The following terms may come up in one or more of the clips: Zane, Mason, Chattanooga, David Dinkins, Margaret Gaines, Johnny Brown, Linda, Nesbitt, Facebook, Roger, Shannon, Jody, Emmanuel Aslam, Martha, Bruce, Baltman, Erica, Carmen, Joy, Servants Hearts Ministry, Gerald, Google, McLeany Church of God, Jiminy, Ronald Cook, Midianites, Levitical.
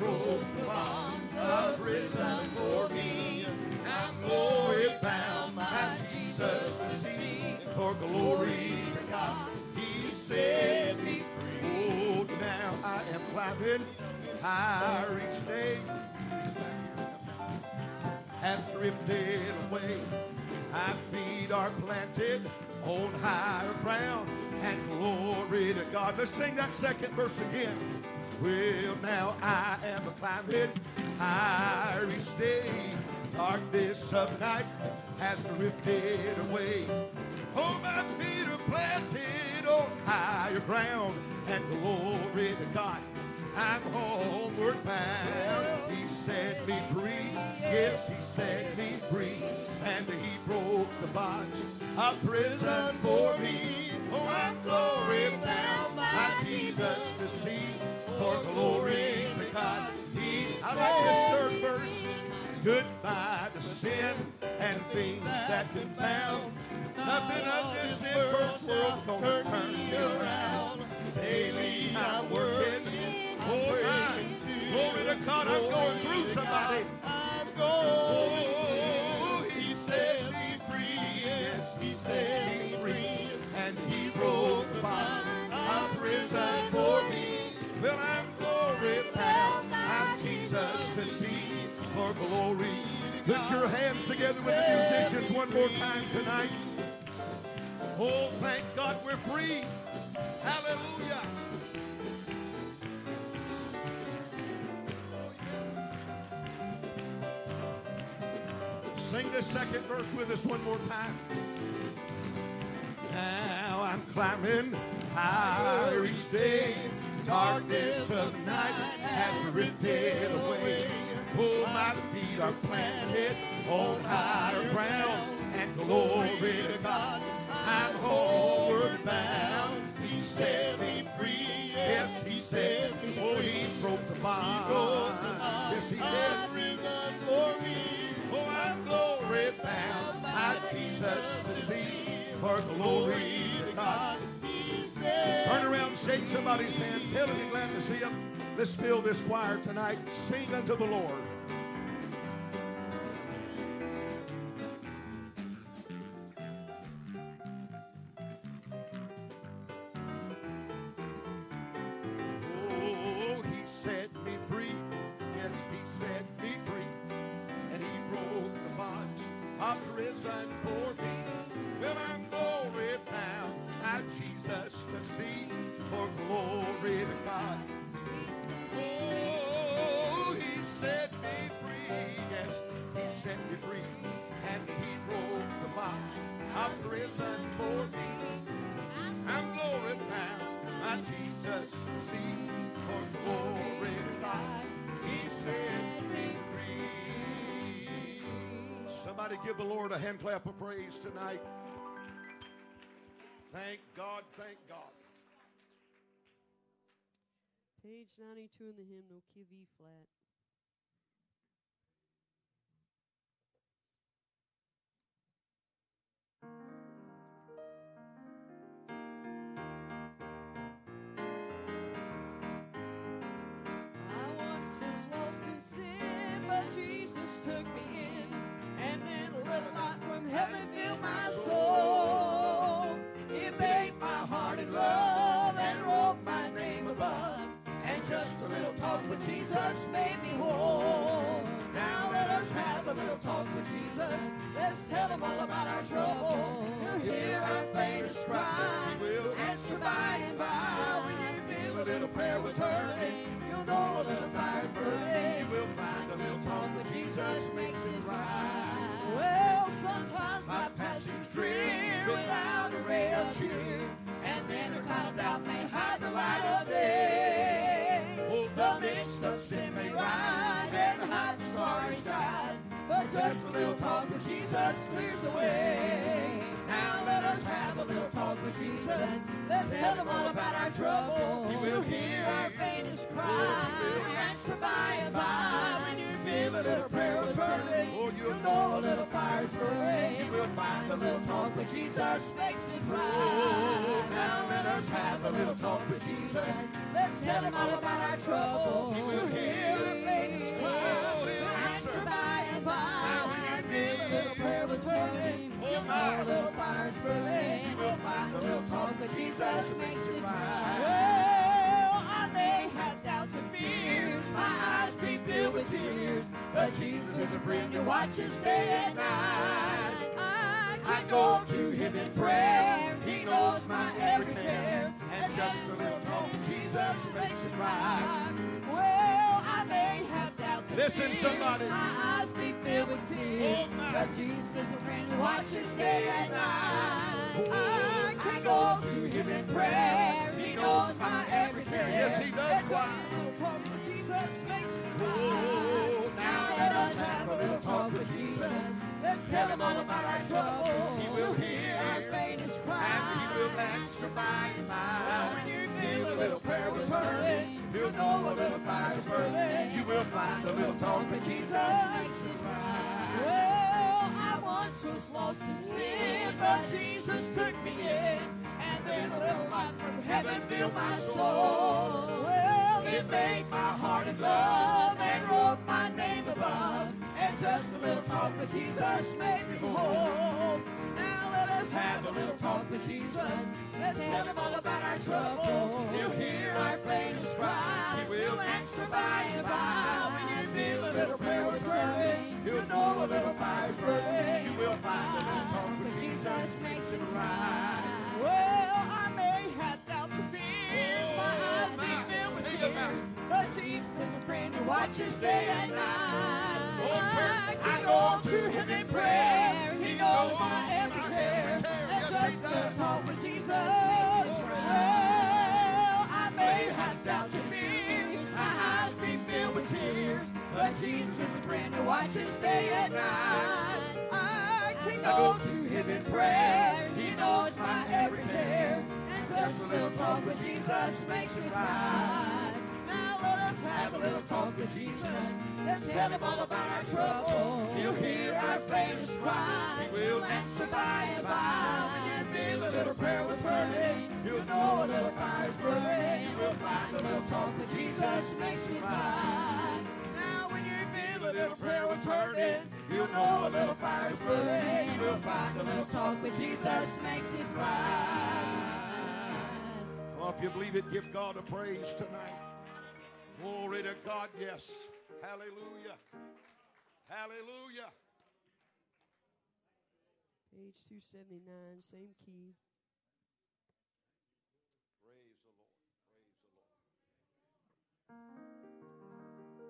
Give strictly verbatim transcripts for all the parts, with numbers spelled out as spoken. broke the bonds of prison for me. I'm glory bound, my Jesus is seen. For glory to God, He set me free. Oh, now I am climbing higher each day. Has drifted away. Our feet are planted on higher ground, and glory to God. Let's sing that second verse again. Well, now I am climbing higher each day. Darkness of night has drifted away. Oh, my feet are planted on higher ground, and glory to God. I'm homeward bound. He set me free. Yes, He set me free. And He broke the bonds of prison for me. Oh, I'm glory bound, my Jesus to see. For glory to God, He set me free. I like this third verse. Goodbye to sin and things that confound. Nothing of this world's gonna turn me around. Daily I'm working. Glory to God, I'm going through somebody. I'm going. Oh, He set me free, yes, He set me free, and He broke the bond of prison for me. Well, I'm glorified, I'm Jesus to see for glory. Put your hands together with the musicians one more time tonight. Oh, thank God we're free. Hallelujah. Sing this second verse with us one more time. Now I'm climbing higher each day. Darkness of night has drifted away. Oh, my feet are planted on higher ground. And glory to God, I'm homeward bound. He set me free. Yes, He set me free. Oh, He broke the bond. Yes, He did. For me. Oh, I'm glory bound, my Jesus to see. For glory to God. Turn around, shake somebody's hand. Tell them you're glad to see them. Let's fill this choir tonight. Sing unto the Lord. Give the Lord a hand clap of praise tonight. Thank God, thank God. Page ninety-two in the hymnal, key of E flat. I once was lost in sin, but Jesus took me in. And then a little light from heaven filled my soul. It bathed my heart in love and wrote my name above. And just a little talk with Jesus made me whole. Now let us have a little talk with Jesus. Let's tell Him all about our trouble. He'll hear our faintest cry. We'll answer by and by. When you feel a little prayer will turn it. You'll know a little fire's burning. You will find a little talk with Jesus makes you right. Well, sometimes my passion's drear without a ray of cheer, and then a cloud of doubt may hide the light of day. Oh, the mist of sin may rise and hide the starry skies, but just a little talk with Jesus clears the way. Now let us have a little talk with Jesus. Let's tell Him all about our trouble. He will hear our faintest cry. He'll answer by and by. When you feel a little prayer will turn it, you'll know a little fire's burning. You will find a little talk with Jesus makes it right. Now let us have a little talk with Jesus. Let's tell Him all about our trouble. He will hear My eyes be filled with tears, but Jesus is a friend who watches day and night. I, I go to him in prayer. He knows my every care, and just a little talk with Jesus makes it right. Well, I may have doubts and Listen, fears. Somebody. My eyes be filled with tears, oh, but Jesus is a friend who watches day and night. Oh, I, I go to him in prayer. He knows my every care. Yes, he does. Talk with Jesus makes it right. Oh, now let us have a little talk with Jesus. Let's tell him all about our trouble. He will hear our faintest cry, and he will answer by and by. Now when you feel a little prayer was burning, you'll know a little fire's burning. You will find a little talk with Jesus makes it right. Well, I once was lost in sin, but Jesus took me in, and then a little light from heaven filled my soul. Well, it made my heart in love and wrote my name above. And just a little talk with Jesus made me whole. Now let us have a little talk with Jesus. Let's tell him all about our trouble. He'll hear our faintest cry. He will answer by and by. When you feel a little prayer was burning, you'll know a little fire's burning. You will find a little talk with Jesus makes it right. Well, I may have doubts and fears. My eyes be filled with tears, but Jesus is a friend who watches day and night. I, I go to him in prayer. He knows my every care. Let us talk with Jesus. Well, I may have doubts and fears. My eyes be filled with tears, but Jesus is a friend who watches day and night. I can go to him in prayer. He knows my every care. Just a little talk with Jesus makes it right. Now let us have a little talk with Jesus. Let's tell him all about our trouble. He'll hear our faintest cry. He will answer by and by. When you feel a little prayer was burning, you'll know a little fire's burning. You will find a little talk with Jesus makes it right. Now when you feel a little prayer was burning, you'll know a little fire's burning. You will find a little talk with Jesus makes it right. Well, if you believe it, give God a praise tonight. Glory to God, yes. Hallelujah. Hallelujah. Page two seventy-nine, same key. Praise the Lord. Praise the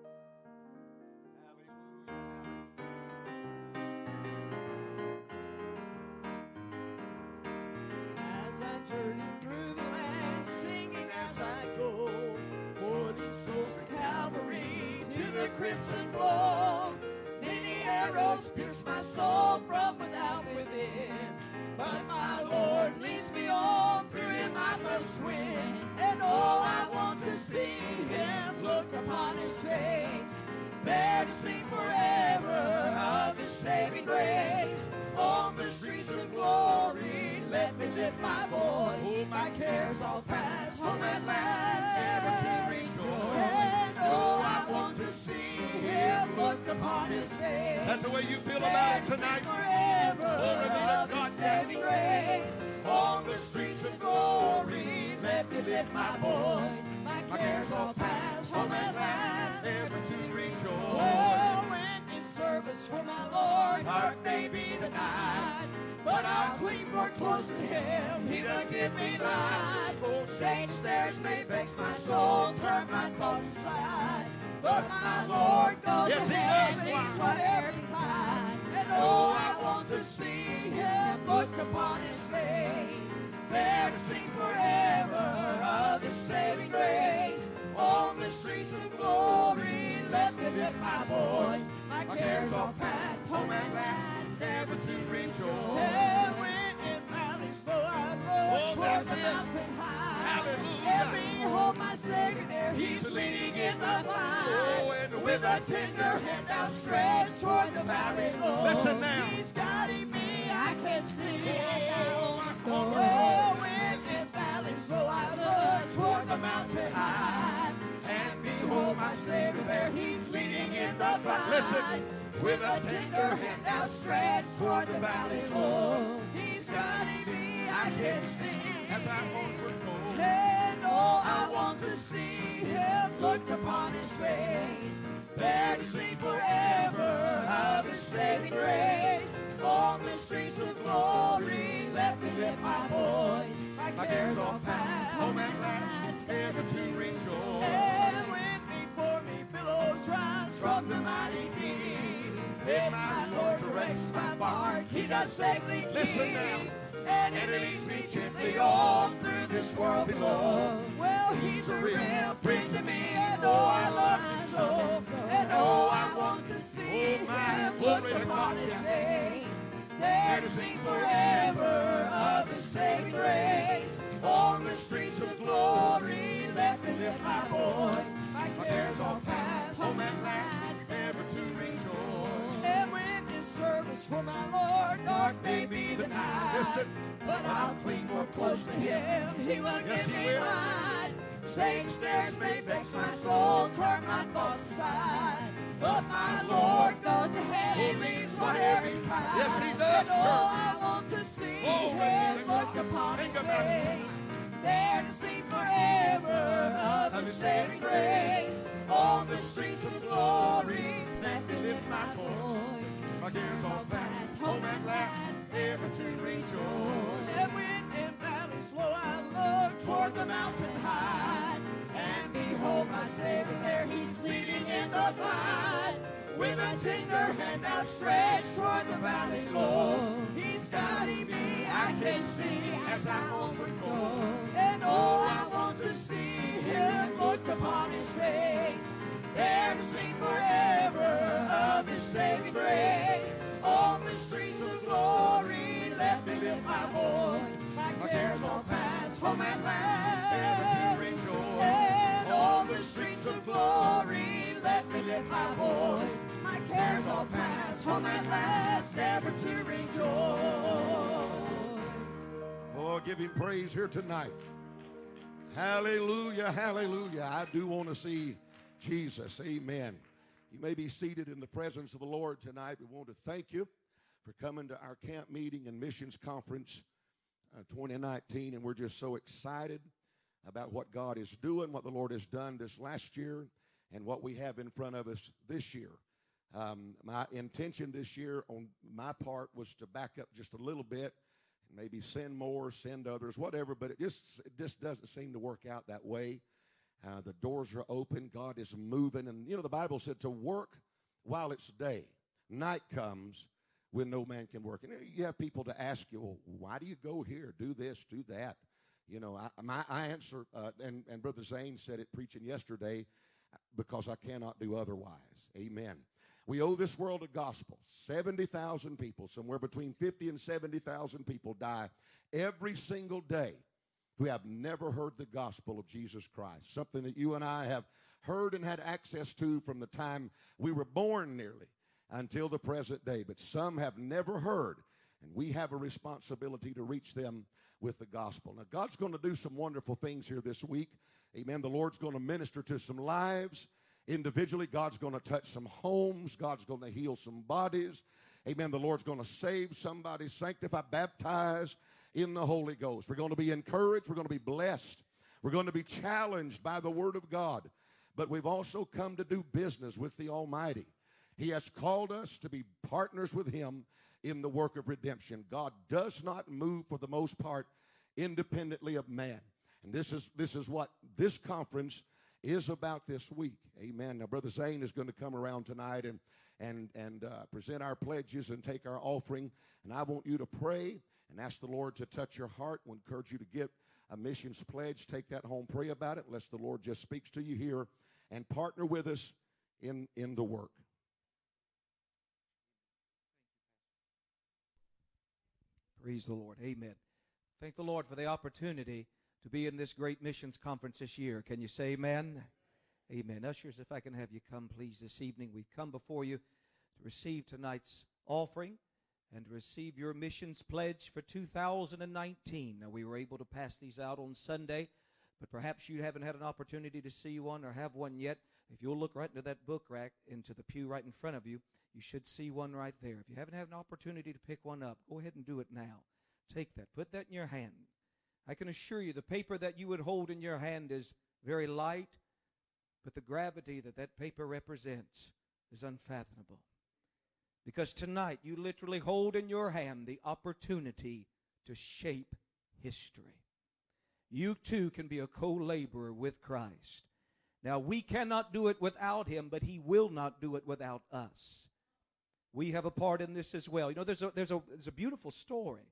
Lord. Hallelujah. As I journey through the land, as I go, forty souls to Calvary, to the crimson flow. Many arrows pierce my soul from without within, but my Lord leads me on through him I must win. And all I want to see him, look upon his face, there to sing forever of his saving grace. On the streets of glory, let me lift my voice. Oh, my cares all pass, home at last, ever to rejoice. And oh, I want to see him look upon his face. That's the way you feel about it tonight. Forever of his saving grace. On the streets of glory, let me lift my voice. My cares all pass, home at last, ever to rejoice. Service for my Lord, dark may be the night, but I'll cling more close to him, he doth give me life. Oh, Satan's snares may vex my soul, turn my thoughts aside, but my Lord goes yes, ahead and leads what every time. And oh, I want to see him look upon his face, there to sing forever of his saving grace. On the streets of glory, let me lift my voice. My, my cares all pass, home at last, ever to rejoice. And when in valleys low I look, oh, toward the it. Mountain high. Hallelujah. And behold my Savior there, he's, he's leading in the vine. Oh, and with a tender hand outstretched toward the valley low. Listen now. He's guiding me, I can see. Oh, my oh, when in valleys low I look, toward the mountain high. And behold my Savior there, he's leading in the vine. Listen. With a tender hand outstretched toward the valley low. He's guiding me, I can see. As I walk with God. And oh, I want to see him look upon his face. my boys, my, my cares all past, home at last, ever to rejoice. And with me, for me, billows rise from the mighty deep. If my Lord directs my bark, he does safely keep. Listen now. And he leads me gently on through this world below. Well, he's a real friend to me, and oh, I love him so. And oh, I want to see him look upon his face, there to sing forever of his saving grace. On the streets of glory, let me lift my voice. My cares all past, home at last, ever to rejoice. And with his service for my Lord, dark may be the night, but I'll cling more close to him. He will give me light. Saints' snares may vex my soul, turn my thoughts aside, but my Lord goes ahead, he leads one every time. Yes, he does. And oh, I want to see oh, him look upon his face, there to see forever of his saving grace. On the streets of glory, let me lift my voice. My cares all past, home at last, ever to rejoice. And when in valleys low I look toward the mountain high, and behold my Savior there, he's leading in the vine. With a tender hand outstretched toward the valley low, he's guiding me, I can see as I onward go. And oh, I want to see him look upon his face, there to sing forever of his saving grace. On the streets of glory, let me lift my voice. My cares all past, home at last, ever to rejoice. And on the streets of glory, let me lift my voice. My cares all past, home at last, ever to rejoice. Oh, give him praise here tonight. Hallelujah, hallelujah. I do want to see Jesus. Amen. You may be seated in the presence of the Lord tonight. We want to thank you for coming to our camp meeting and missions conference uh, twenty nineteen, and we're just so excited about what God is doing, what the Lord has done this last year, and what we have in front of us this year. Um, my intention this year on my part was to back up just a little bit, and maybe send more, send others, whatever, but it just, it just doesn't seem to work out that way. Uh, the doors are open. God is moving. And, you know, the Bible said to work while it's day. Night comes when no man can work. And you have people to ask you, well, why do you go here? Do this, do that. You know, I, my, I answer, uh, and, and Brother Zane said it preaching yesterday, because I cannot do otherwise. Amen. We owe this world a gospel. seventy thousand people, somewhere between fifty and seventy thousand people die every single day who have never heard the gospel of Jesus Christ, something that you and I have heard and had access to from the time we were born nearly until the present day. But some have never heard, and we have a responsibility to reach them with the gospel. Now, God's going to do some wonderful things here this week. Amen. The Lord's going to minister to some lives individually. God's going to touch some homes. God's going to heal some bodies. Amen. The Lord's going to save somebody, sanctify, baptize in the Holy Ghost. We're going to be encouraged. We're going to be blessed. We're going to be challenged by the Word of God. But we've also come to do business with the Almighty. He has called us to be partners with Him in the work of redemption. God does not move, for the most part, independently of man. And this is, this is what this conference is about this week. Amen. Now, Brother Zane is going to come around tonight and, and, and uh, present our pledges and take our offering. And I want you to pray and ask the Lord to touch your heart. We'll encourage you to get a missions pledge. Take that home. Pray about it. Unless the Lord just speaks to you here, and partner with us in, in the work. Praise the Lord. Amen. Thank the Lord for the opportunity to be in this great missions conference this year. Can you say amen? Amen. Ushers, if I can have you come, please, this evening. We've come before you to receive tonight's offering and receive your missions pledge for two thousand nineteen. Now, we were able to pass these out on Sunday, but perhaps you haven't had an opportunity to see one or have one yet. If you'll look right into that book rack, into the pew right in front of you, you should see one right there. If you haven't had an opportunity to pick one up, go ahead and do it now. Take that. Put that in your hand. I can assure you the paper that you would hold in your hand is very light, but the gravity that that paper represents is unfathomable. Because tonight you literally hold in your hand the opportunity to shape history. You too can be a co-laborer with Christ. Now, we cannot do it without him, but he will not do it without us. We have a part in this as well. You know, there's a, there's a, there's a beautiful story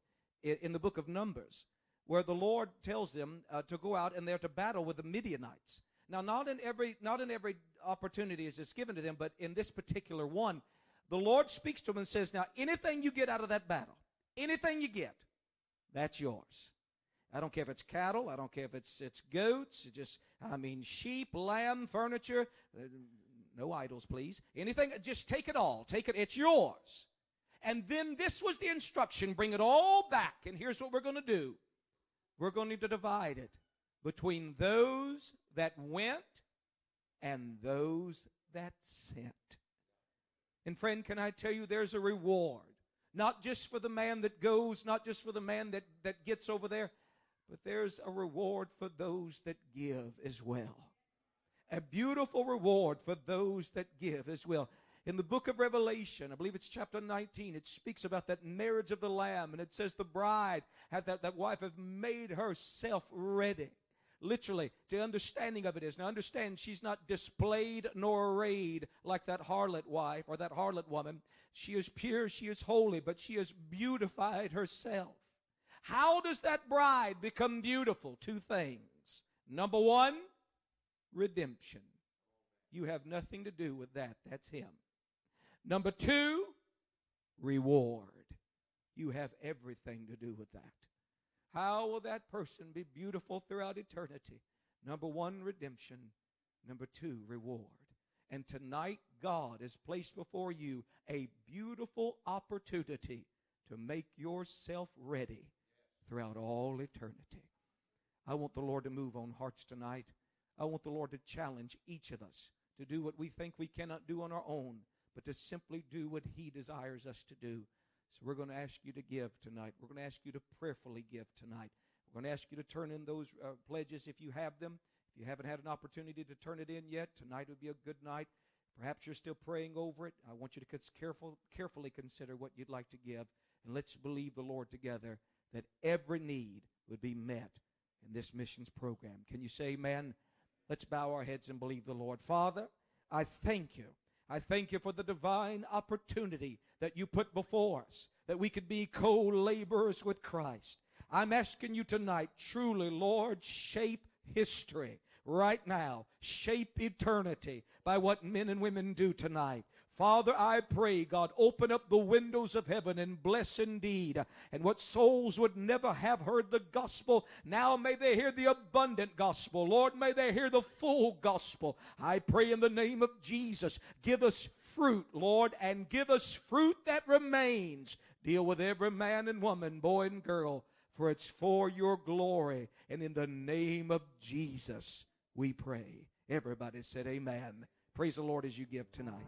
in, in the book of Numbers where the Lord tells them uh, to go out and they're to battle with the Midianites. Now, not in every not in every opportunity is this given to them, but in this particular one, the Lord speaks to them and says, now, anything you get out of that battle, anything you get, that's yours. I don't care if it's cattle. I don't care if it's it's goats. It just, I mean, sheep, lamb, furniture. Uh, no idols, please. Anything, just take it all. Take it. It's yours. And then this was the instruction. Bring it all back. And here's what we're going to do. We're going to need to divide it between those that went and those that sent. And friend, can I tell you there's a reward. Not just for the man that goes, not just for the man that, that gets over there, but there's a reward for those that give as well. A beautiful reward for those that give as well. In the book of Revelation, I believe it's chapter nineteen, it speaks about that marriage of the Lamb. And it says the bride, had that, that wife have made herself ready. Literally, the understanding of it is, now understand, she's not displayed nor arrayed like that harlot wife or that harlot woman. She is pure, she is holy, but she has beautified herself. How does that bride become beautiful? Two things. Number one, redemption. You have nothing to do with that. That's him. Number two, reward. You have everything to do with that. How will that person be beautiful throughout eternity? Number one, redemption. Number two, reward. And tonight, God has placed before you a beautiful opportunity to make yourself ready throughout all eternity. I want the Lord to move on hearts tonight. I want the Lord to challenge each of us to do what we think we cannot do on our own, but to simply do what he desires us to do. So we're going to ask you to give tonight. We're going to ask you to prayerfully give tonight. We're going to ask you to turn in those uh, pledges if you have them. If you haven't had an opportunity to turn it in yet, tonight would be a good night. Perhaps you're still praying over it. I want you to careful, carefully consider what you'd like to give. And let's believe the Lord together that every need would be met in this missions program. Can you say amen? Let's bow our heads and believe the Lord. Father, I thank you. I thank you for the divine opportunity that you put before us, that we could be co-laborers with Christ. I'm asking you tonight, truly, Lord, shape history right now. Shape eternity by what men and women do tonight. Father, I pray, God, open up the windows of heaven and bless indeed. And what souls would never have heard the gospel, now may they hear the abundant gospel. Lord, may they hear the full gospel. I pray in the name of Jesus, give us fruit, Lord, and give us fruit that remains. Deal with every man and woman, boy and girl, for it's for your glory. And in the name of Jesus, we pray. Everybody said amen. Praise the Lord as you give tonight.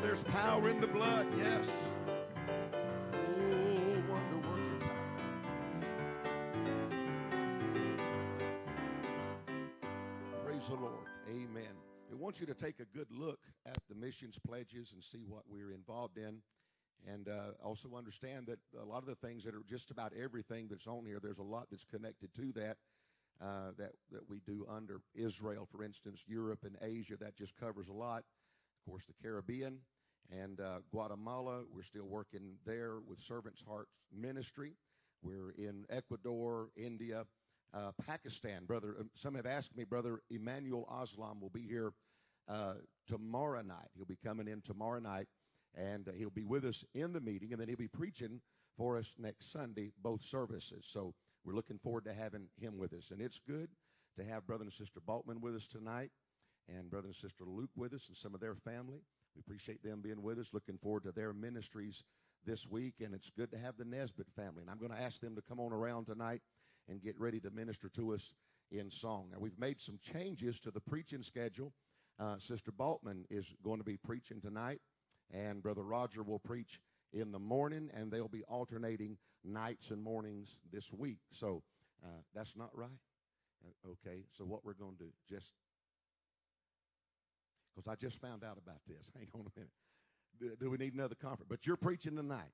There's power in the blood, yes. Praise the Lord. Amen. We want you to take a good look at the missions pledges and see what we're involved in. And uh, also understand that a lot of the things that are just about everything that's on here, there's a lot that's connected to that, uh, that, that we do under Israel, for instance, Europe and Asia. That just covers a lot. Of course, the Caribbean and uh, Guatemala. We're still working there with Servants Hearts Ministry. We're in Ecuador, India, uh, Pakistan. Brother, some have asked me, Brother Emmanuel Aslam will be here uh, tomorrow night. He'll be coming in tomorrow night. And he'll be with us in the meeting, and then he'll be preaching for us next Sunday, both services. So we're looking forward to having him with us. And it's good to have Brother and Sister Baltman with us tonight, and Brother and Sister Luke with us, and some of their family. We appreciate them being with us, looking forward to their ministries this week. And it's good to have the Nesbitt family. And I'm going to ask them to come on around tonight and get ready to minister to us in song. Now, we've made some changes to the preaching schedule. Uh, Sister Baltman is going to be preaching tonight, and Brother Roger will preach in the morning, and they'll be alternating nights and mornings this week. So uh, that's not right. Okay, so what we're going to do, just because I just found out about this. Hang on a minute. Do, do we need another conference? But you're preaching tonight,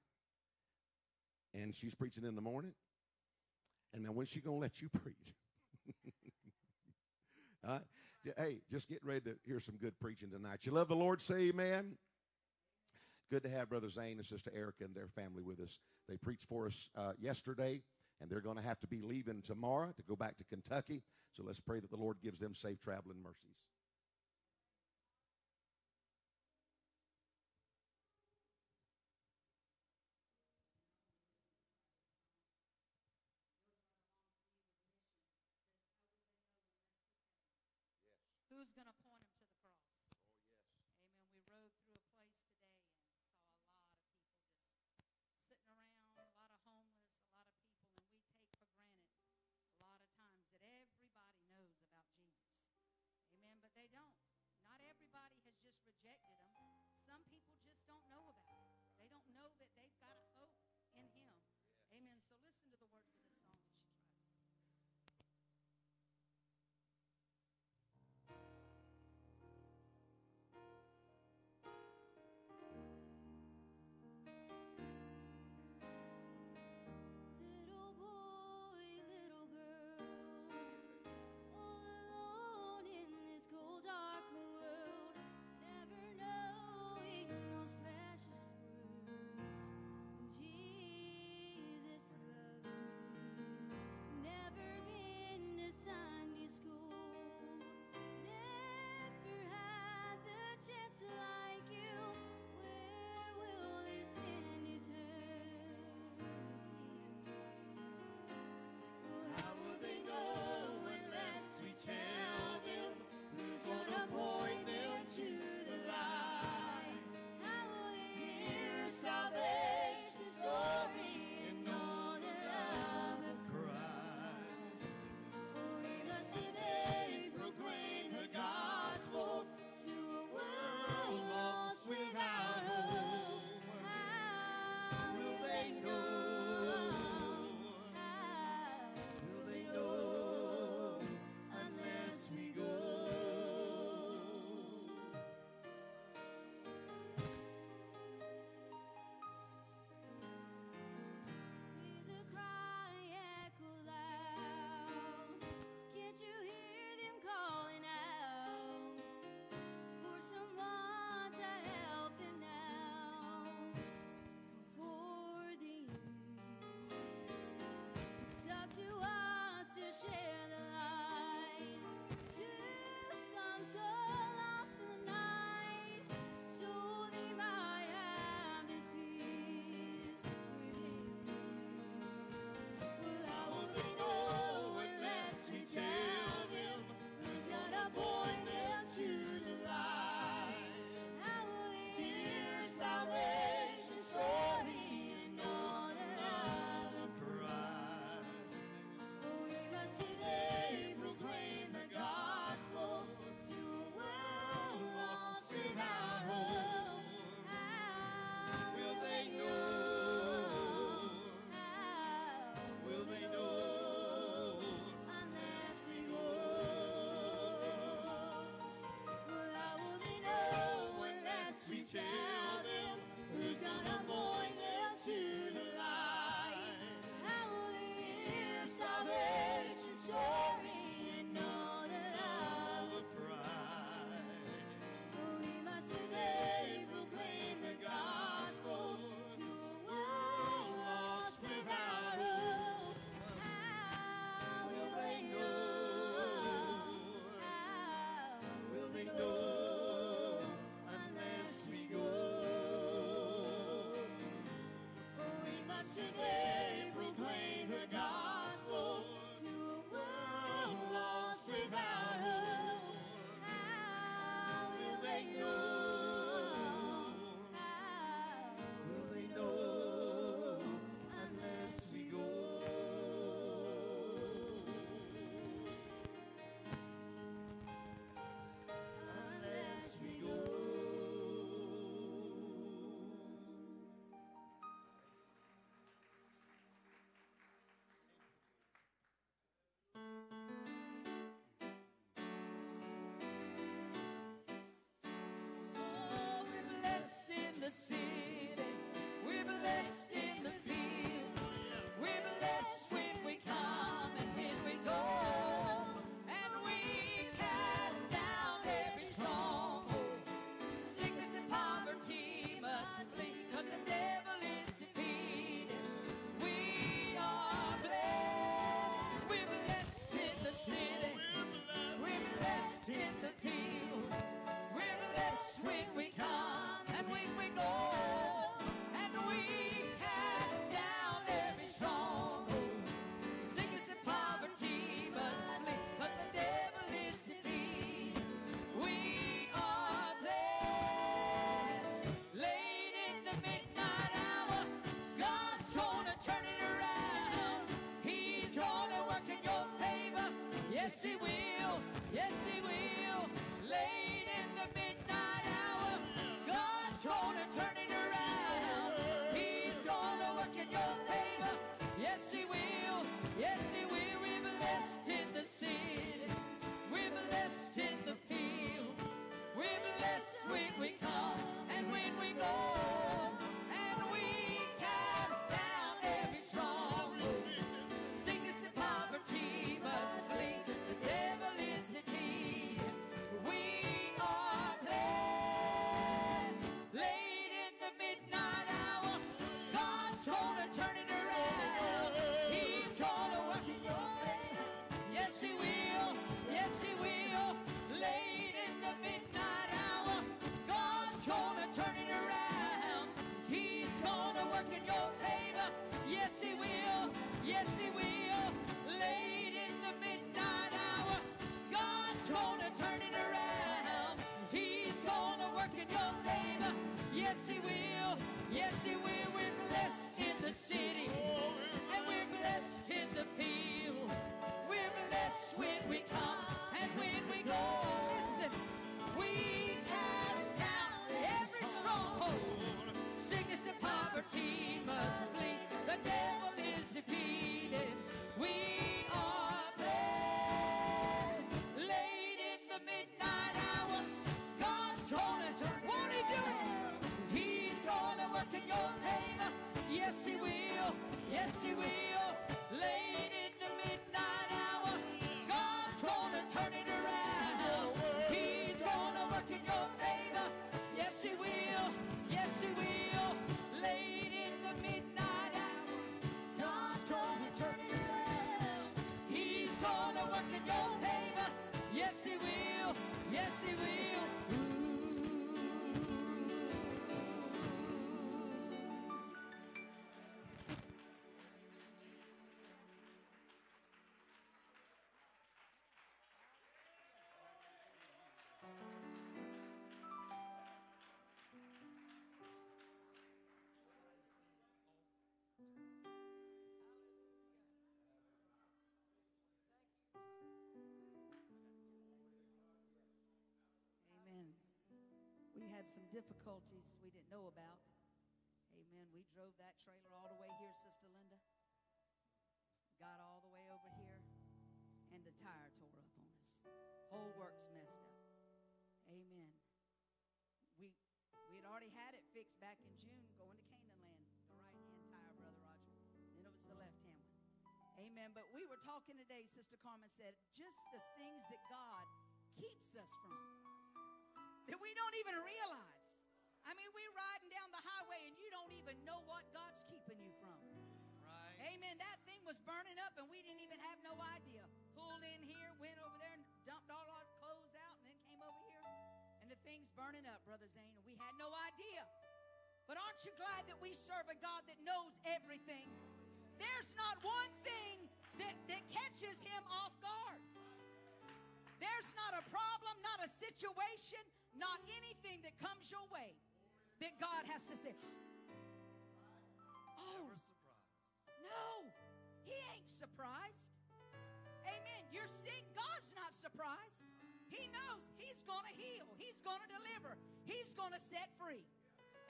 and she's preaching in the morning. And now when's she going to let you preach? All right. Hey, just get ready to hear some good preaching tonight. You love the Lord, say amen. Good to have Brother Zane and Sister Erica and their family with us. They preached for us uh, yesterday, and they're going to have to be leaving tomorrow to go back to Kentucky. So let's pray that the Lord gives them safe traveling mercies. Yes. Who's going to point him to the cross? Oh, yes. Amen. We rode through a place today around, a lot of homeless, a lot of people, and we take for granted a lot of times that everybody knows about Jesus. Amen, but they don't. Not everybody has just rejected him. Some people just don't know about him. They don't know that they've got a hope in him. Yeah. Amen, so listen to the words of this song as she tries. Tell them who's gonna boy today proclaim the gospel to a world lost without hope. How will they know? How will they know unless we go? Unless we go. Yes, he will. Yes, he will. Late in the midnight hour, God's gonna turn it around. He's gonna work in your favor. Yes, he will. Yes, he will. We're blessed in the city. We're blessed in the field. We're blessed when we come and when we go. And we cast down every stronghold. Sickness and poverty must leave. The devil is defeated. We are blessed. Late in the midnight hour, God's gonna turn it around. He's gonna work in your favor. Yes, he will. Yes, he will. Late in the midnight hour, God's gonna turn it around. He's gonna work in your favor. Yes, he will. Yes, he will. Late in the midnight hour, God's gonna turn it around. He's gonna work in your favor. Yes, he will. Yes, he will. We're blessed in the city, and we're blessed in the fields. We're blessed when we come and when we go. Listen, we cast down every stronghold. Sickness and poverty must flee. The devil is defeated. We are blessed. Late in the midnight hour, God's gonna turn. Won't he do it? He's gonna work in your favor. Yes, he will. Yes, he will. Late in the midnight hour, God's gonna turn it around. He's gonna work in your favor. Yes, he will. Yes, he will. Late in the midnight hour, God's gonna turn it around. He's gonna work in your favor. Yes, he will. Yes, he will. Some difficulties we didn't know about. Amen. We drove that trailer all the way here, Sister Linda. Got all the way over here, and the tire tore up on us. Whole works messed up. Amen. We we had already had it fixed back in June, going to Canaan land. The right hand tire, Brother Roger. Then it was the left hand one. Amen. But we were talking today. Sister Carmen said just the things that God keeps us from, that we don't even realize. I mean, we're riding down the highway and you don't even know what God's keeping you from. Right. Amen. That thing was burning up and we didn't even have no idea. Pulled in here, went over there and dumped all our clothes out and then came over here. And the thing's burning up, Brother Zane, and we had no idea. But aren't you glad that we serve a God that knows everything? There's not one thing that, that catches him off guard. There's not a problem, not a situation, not anything that comes your way that God has to say, oh, no, he ain't surprised. Amen. You're sick, God's not surprised. He knows he's going to heal. He's going to deliver. He's going to set free.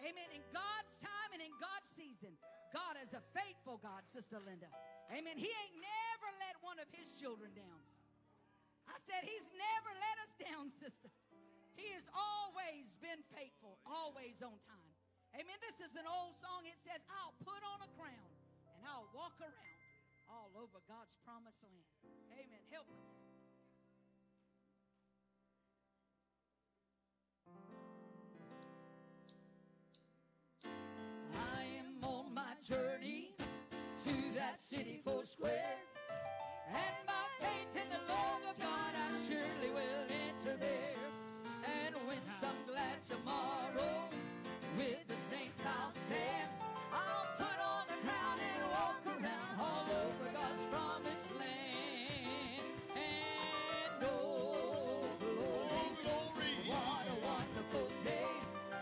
Amen. In God's time and in God's season, God is a faithful God, Sister Linda. Amen. He ain't never let one of his children down. I said he's never let us down, sister. He has always been faithful, always on time. Amen. This is an old song. It says, I'll put on a crown and I'll walk around all over God's promised land. Amen. Help us. I am on my journey to that city four square, and by faith in the love of God I surely will enter there. And when some glad tomorrow with the saints I'll stand, I'll put on the crown and walk around all over God's promised land. And oh glory, glory, what a wonderful day.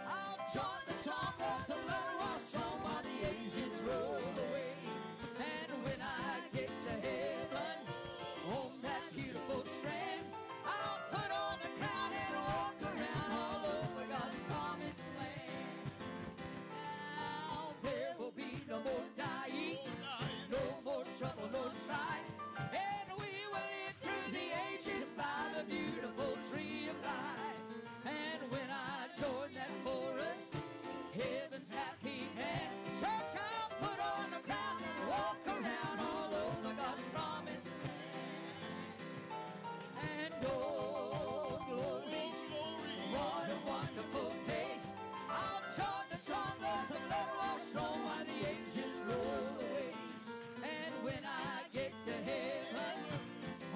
I'll join the song of the blood-washed song while the angels roll away. And when I get to heaven on that beautiful strand, I'll put on a crown and walk around all over God's promised land. Now there will be no more dying, no more trouble, no strife, and we will live through the ages by the beautiful tree of life. And when I join that chorus, heaven's happy hand, church, I'll put on a crown and walk around all over God's promised land. And oh, glory, what a wonderful day. I'll join the song of the blood-washed throne while the angels roll away. And when I get to heaven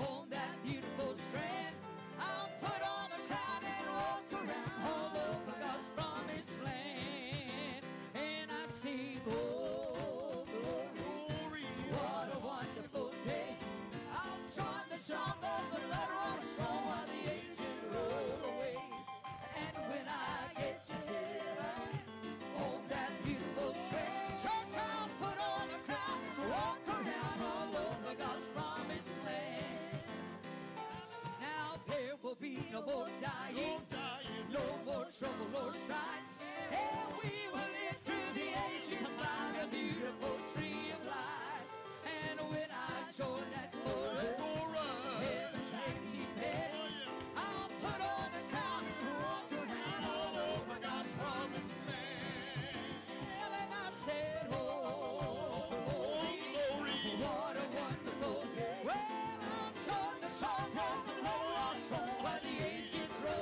on that beautiful strand, I'll put on a crown and walk around all over God's promised land. And I sing, oh, glory, what a wonderful day. I'll join the song of the blood-washed song while the angels roll away. And when I get to heaven on that beautiful train, church, I'll put on a crown and walk around all over God's promised land. Now there will be no more dying, no more trouble, no strife, and we will live through the ages by the beautiful tree of life. And when I join that chorus, heaven's empty bed, I'll put on a crown and walk around all over God's promised land. And I said, oh, glory, what a wonderful day. Well, I'm joined the song of the blood-washed throne while the ages roll.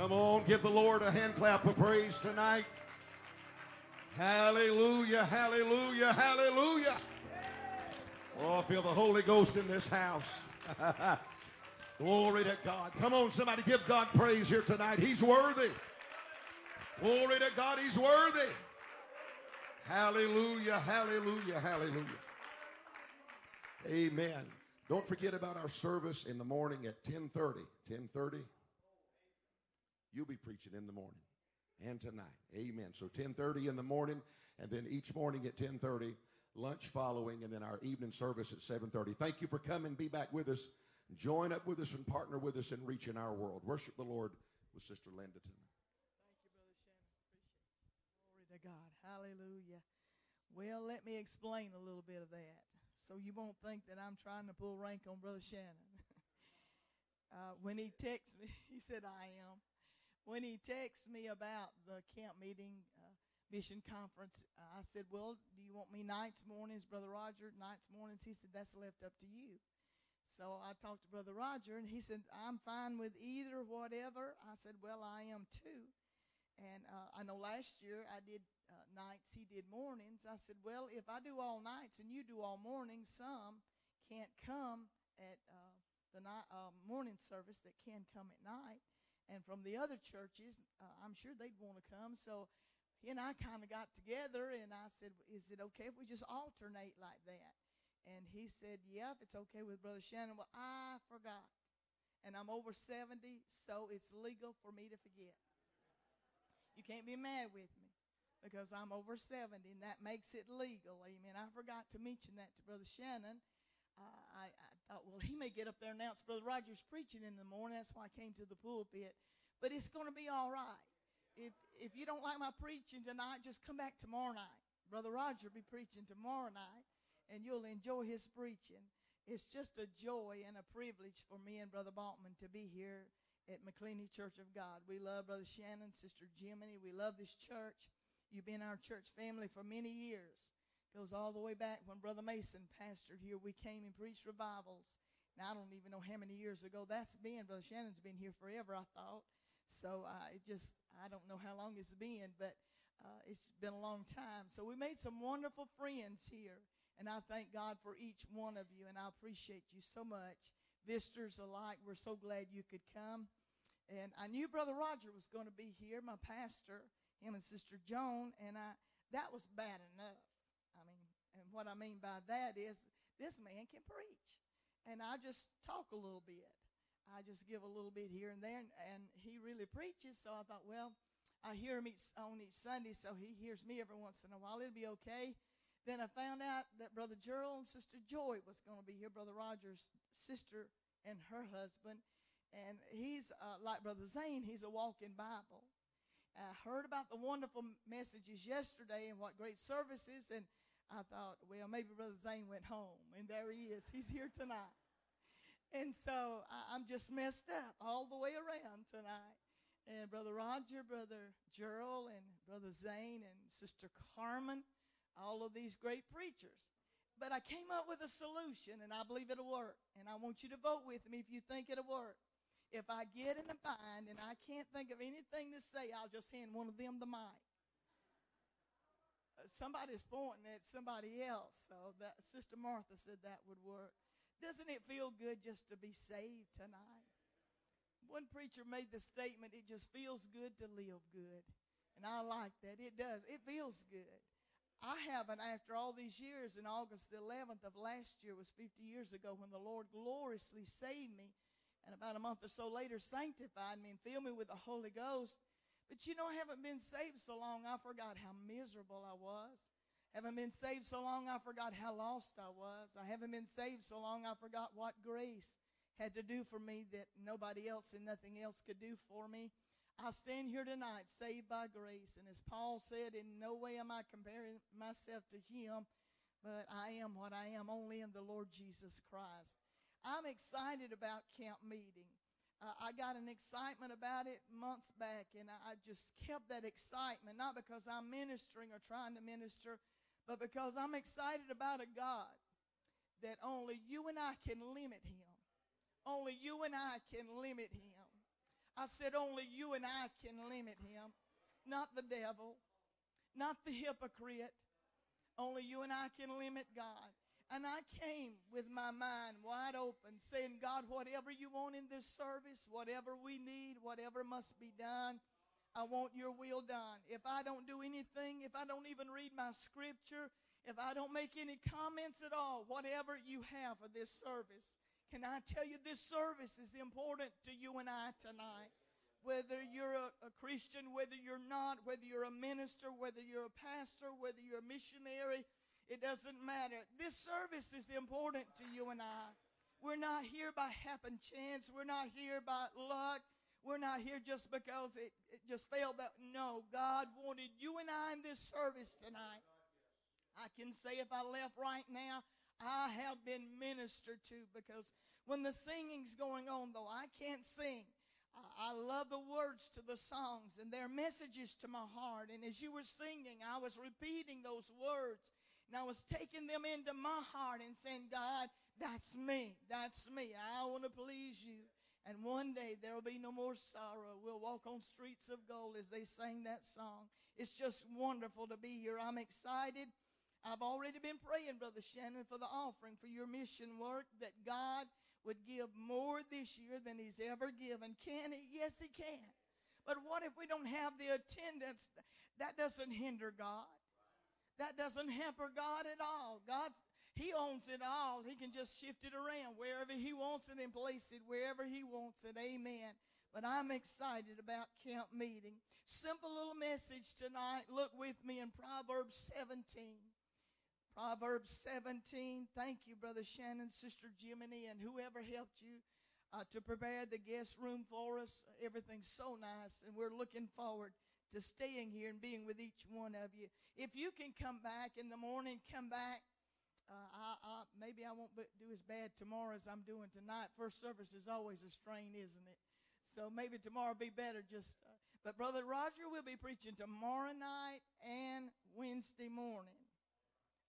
Come on, give the Lord a hand clap of praise tonight. Hallelujah, hallelujah, hallelujah. Oh, I feel the Holy Ghost in this house. Glory to God. Come on, somebody give God praise here tonight. He's worthy. Glory to God, he's worthy. Hallelujah, hallelujah, hallelujah. Amen. Don't forget about our service in the morning at ten thirty. ten thirty. You'll be preaching in the morning and tonight. Amen. So ten thirty in the morning, and then each morning at ten thirty, lunch following, and then our evening service at seven thirty. Thank you for coming. Be back with us. Join up with us and partner with us in reaching our world. Worship the Lord with Sister Linda tonight. Thank you, Brother Shannon. Glory to God. Hallelujah. Well, let me explain a little bit of that, so you won't think that I'm trying to pull rank on Brother Shannon. uh, when he texts me, he said, I am. When he texts me about the camp meeting, uh, mission conference, uh, I said, well, do you want me nights, mornings, Brother Roger, nights, mornings? He said, that's left up to you. So I talked to Brother Roger, and he said, I'm fine with either, whatever. I said, well, I am too. And uh, I know last year I did uh, nights, he did mornings. I said, well, if I do all nights and you do all mornings, some can't come at uh, the night, uh, morning service that can come at night. And from the other churches, uh, I'm sure they'd want to come. So he and I kind of got together, and I said, is it okay if we just alternate like that? And he said, yeah, if it's okay with Brother Shannon. Well, I forgot. And I'm over seventy, so it's legal for me to forget. You can't be mad with me because I'm over seventy, and that makes it legal. Amen. I forgot to mention that to Brother Shannon. Uh, I, I thought, well, he may get up there and announce Brother Rogers preaching in the morning. That's why I came to the pulpit. But it's going to be all right. If if you don't like my preaching tonight, just come back tomorrow night. Brother Roger will be preaching tomorrow night, and you'll enjoy his preaching. It's just a joy and a privilege for me and Brother Baltman to be here at McLeany Church of God. We love Brother Shannon, Sister Jiminy. We love this church. You've been our church family for many years. Goes all the way back when Brother Mason pastored here. We came and preached revivals. And I don't even know how many years ago that's been. Brother Shannon's been here forever, I thought. So uh, it just, I don't know how long it's been, but uh, it's been a long time. So we made some wonderful friends here. And I thank God for each one of you. And I appreciate you so much. Visitors alike, we're so glad you could come. And I knew Brother Roger was going to be here, my pastor, him and Sister Joan. And I that was bad enough. And what I mean by that is this man can preach. And I just talk a little bit. I just give a little bit here and there. And, and he really preaches. So I thought, well, I hear him each, on each Sunday, so he hears me every once in a while. It'll be okay. Then I found out that Brother Gerald and Sister Joy was going to be here, Brother Roger's sister and her husband. And he's, uh, like Brother Zane, he's a walking Bible. I heard about the wonderful messages yesterday and what great services, and I thought, well, maybe Brother Zane went home, and there he is. He's here tonight. And so I, I'm just messed up all the way around tonight. And Brother Roger, Brother Gerald, and Brother Zane, and Sister Carmen, all of these great preachers. But I came up with a solution, and I believe it'll work. And I want you to vote with me if you think it'll work. If I get in a bind and I can't think of anything to say, I'll just hand one of them the mic. Somebody's pointing at somebody else, so that Sister Martha said that would work. Doesn't it feel good just to be saved tonight? One preacher made the statement, it just feels good to live good, and I like that. It does. It feels good. I haven't, after all these years, in August the eleventh of last year was fifty years ago when the Lord gloriously saved me, and about a month or so later sanctified me and filled me with the Holy Ghost. But you know, I haven't been saved so long, I forgot how miserable I was. Haven't been saved so long, I forgot how lost I was. I haven't been saved so long, I forgot what grace had to do for me that nobody else and nothing else could do for me. I stand here tonight saved by grace. And as Paul said, in no way am I comparing myself to him, but I am what I am only in the Lord Jesus Christ. I'm excited about camp meeting. Uh, I got an excitement about it months back, and I, I just kept that excitement, not because I'm ministering or trying to minister, but because I'm excited about a God that only you and I can limit him. Only you and I can limit him. I said, only you and I can limit him, not the devil, not the hypocrite. Only you and I can limit God. And I came with my mind wide open, saying, God, whatever you want in this service, whatever we need, whatever must be done, I want your will done. If I don't do anything, if I don't even read my scripture, if I don't make any comments at all, whatever you have for this service, can I tell you this service is important to you and I tonight? Whether you're a, a Christian, whether you're not, whether you're a minister, whether you're a pastor, whether you're a missionary, it doesn't matter. This service is important to you and I. We're not here by happen chance. We're not here by luck. We're not here just because it, it just failed. That. No, God wanted you and I in this service tonight. I can say if I left right now, I have been ministered to, because when the singing's going on, though, I can't sing. I love the words to the songs and their messages to my heart. And as you were singing, I was repeating those words. And I was taking them into my heart and saying, God, that's me. That's me. I want to please you. And one day there will be no more sorrow. We'll walk on streets of gold, as they sang that song. It's just wonderful to be here. I'm excited. I've already been praying, Brother Shannon, for the offering, for your mission work, that God would give more this year than he's ever given. Can he? Yes, he can. But what if we don't have the attendance? That doesn't hinder God. That doesn't hamper God at all. God, he owns it all. He can just shift it around wherever he wants it and place it wherever he wants it. Amen. But I'm excited about camp meeting. Simple little message tonight. Look with me in Proverbs seventeen. Proverbs seventeen. Thank you, Brother Shannon, Sister Jiminy, and whoever helped you uh, to prepare the guest room for us. Everything's so nice, and we're looking forward to staying here and being with each one of you. If you can come back in the morning, come back. Uh, I, I, maybe I won't do as bad tomorrow as I'm doing tonight. First service is always a strain, isn't it? So maybe tomorrow will be better. Just, uh, but Brother Roger will be preaching tomorrow night and Wednesday morning.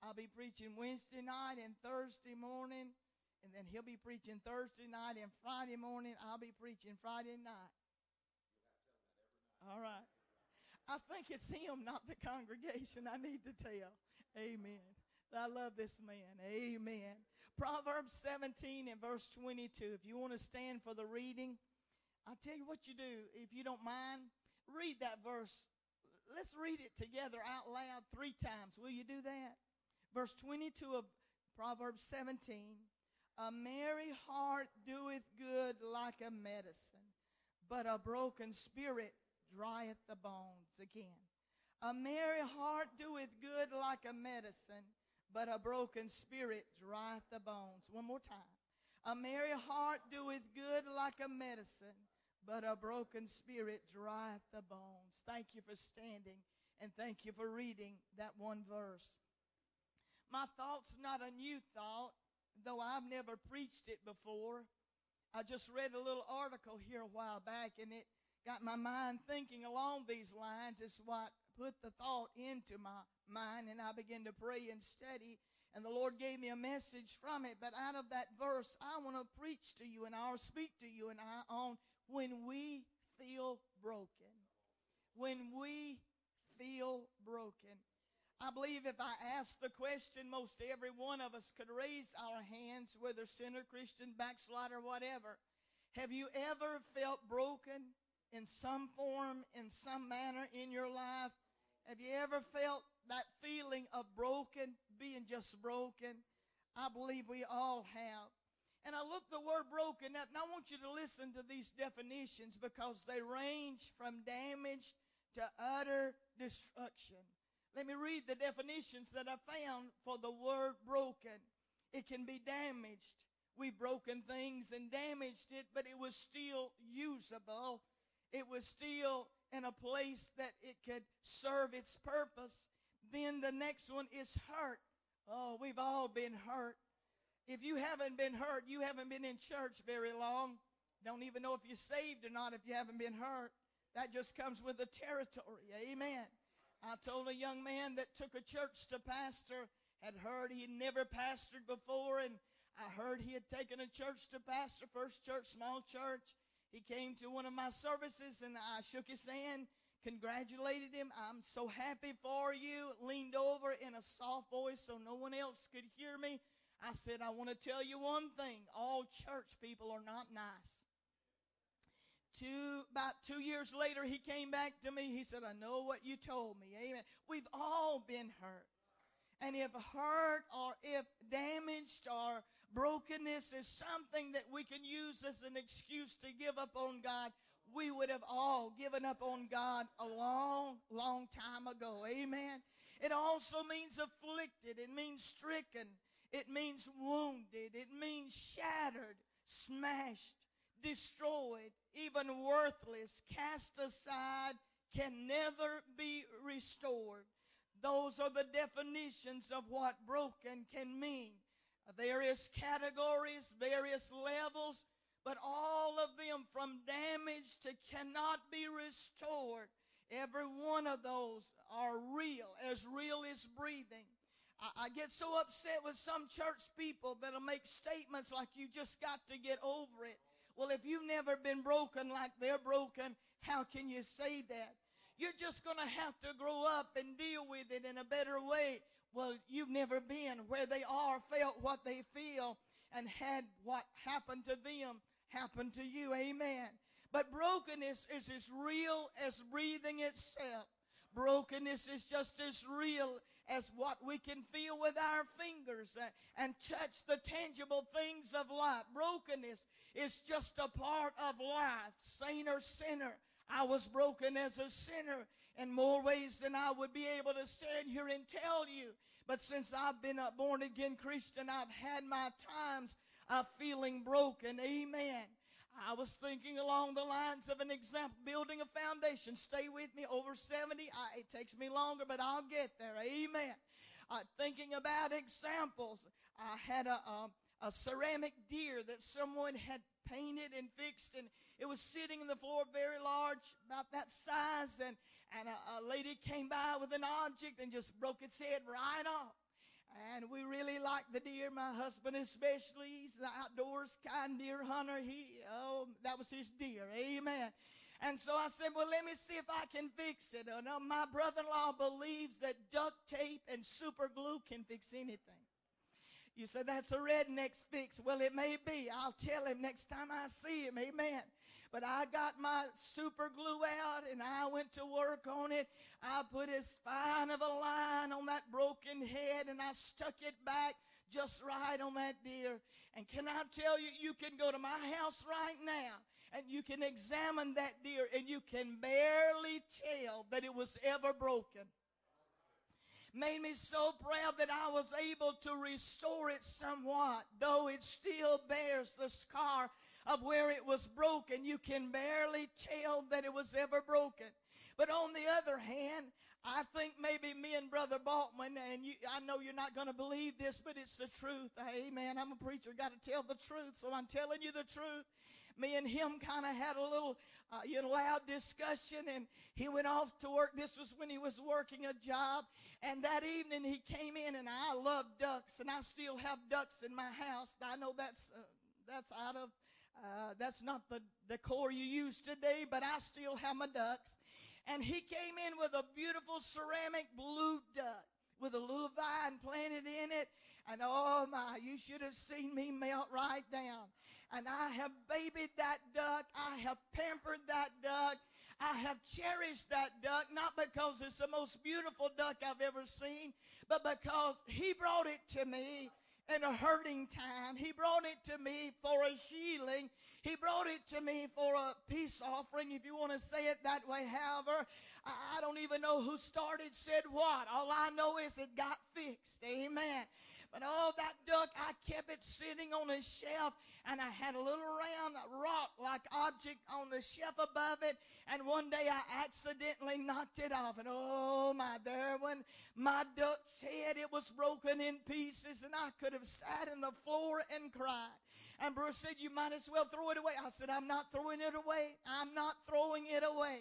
I'll be preaching Wednesday night and Thursday morning, and then he'll be preaching Thursday night and Friday morning. I'll be preaching Friday night. All right. I think it's him, not the congregation, I need to tell. Amen. I love this man. Amen. Proverbs seventeen and verse twenty-two. If you want to stand for the reading, I'll tell you what you do. If you don't mind, read that verse. Let's read it together out loud three times. Will you do that? Verse twenty-two of Proverbs seventeen, a merry heart doeth good like a medicine, but a broken spirit drieth the bones. Again, a merry heart doeth good like a medicine, but a broken spirit drieth the bones. One more time. A merry heart doeth good like a medicine, but a broken spirit drieth the bones. Thank you for standing, and thank you for reading that one verse. My thought's not a new thought, though I've never preached it before. I just read a little article here a while back, and it got my mind thinking along these lines. It's what put the thought into my mind, and I began to pray and study, and the Lord gave me a message from it. But out of that verse, I want to preach to you and I'll speak to you and I on when we feel broken. When we feel broken. I believe if I asked the question, most every one of us could raise our hands, whether sinner, Christian, backslider, whatever. Have you ever felt broken in some form, in some manner in your life? Have you ever felt that feeling of broken, being just broken? I believe we all have. And I looked the word broken up, and I want you to listen to these definitions, because they range from damage to utter destruction. Let me read the definitions that I found for the word broken. It can be damaged. We've broken things and damaged it, but it was still usable. It was still in a place that it could serve its purpose. Then the next one is hurt. Oh, we've all been hurt. If you haven't been hurt, you haven't been in church very long. Don't even know if you're saved or not if you haven't been hurt. That just comes with the territory. Amen. I told a young man that took a church to pastor, had heard he had never pastored before, and I heard he had taken a church to pastor, first church, small church. He came to one of my services, and I shook his hand, congratulated him. I'm so happy for you. Leaned over in a soft voice so no one else could hear me. I said, I want to tell you one thing. All church people are not nice. Two, about two years later, he came back to me. He said, I know what you told me. Amen. We've all been hurt. And if hurt or if damaged or brokenness is something that we can use as an excuse to give up on God, we would have all given up on God a long, long time ago. Amen. It also means afflicted. It means stricken. It means wounded. It means shattered, smashed, destroyed, even worthless, cast aside, can never be restored. Those are the definitions of what broken can mean. Various categories, various levels, but all of them from damage to cannot be restored. Every one of those are real, as real as breathing. I, I get so upset with some church people that'll make statements like, you just got to get over it. Well, if you've never been broken like they're broken, how can you say that? You're just going to have to grow up and deal with it in a better way. Well, you've never been where they are, felt what they feel, and had what happened to them happen to you. Amen. But brokenness is as real as breathing itself. Brokenness is just as real as what we can feel with our fingers and, and touch the tangible things of life. Brokenness is just a part of life, saint or sinner. I was broken as a sinner in more ways than I would be able to stand here and tell you. But since I've been a born-again Christian, I've had my times of feeling broken. Amen. I was thinking along the lines of an example, building a foundation. Stay with me, over seventy. I, it takes me longer, but I'll get there. Amen. Uh, thinking about examples. I had a, a, a ceramic deer that someone had painted and fixed, and it was sitting on the floor, very large, about that size, and, and a, a lady came by with an object and just broke its head right off. And we really like the deer, my husband especially. He's the outdoors kind deer hunter. He, oh, that was his deer. Amen. And so I said, well, let me see if I can fix it. And uh, my brother-in-law believes that duct tape and super glue can fix anything. You say, that's a redneck's fix. Well, it may be. I'll tell him next time I see him. Amen. But I got my super glue out, and I went to work on it. I put as fine of a line on that broken head, and I stuck it back just right on that deer. And can I tell you, you can go to my house right now, and you can examine that deer, and you can barely tell that it was ever broken. Made me so proud that I was able to restore it somewhat, though it still bears the scar of where it was broken. You can barely tell that it was ever broken. But on the other hand, I think maybe me and Brother Baltman, and you, I know you're not going to believe this, but it's the truth. Amen. I'm a preacher. Got to tell the truth, so I'm telling you the truth. Me and him kind of had a little uh, you know, loud discussion, and he went off to work. This was when he was working a job, and that evening he came in, and I love ducks, and I still have ducks in my house. I know that's, uh, that's out of... Uh, that's not the decor you use today, but I still have my ducks. And he came in with a beautiful ceramic blue duck with a little vine planted in it. And oh my, you should have seen me melt right down. And I have babied that duck. I have pampered that duck. I have cherished that duck, not because it's the most beautiful duck I've ever seen, but because he brought it to me in a hurting time. He brought it to me for a healing. He brought it to me for a peace offering, if you want to say it that way. However, I don't even know who started, said what. All I know is it got fixed. Amen. But oh, that duck, I kept it sitting on a shelf, and I had a little round rock-like object on the shelf above it, and one day I accidentally knocked it off, and oh my, there when my duck's head, it was broken in pieces, and I could have sat in the floor and cried. And Bruce said, you might as well throw it away. I said, I'm not throwing it away. I'm not throwing it away.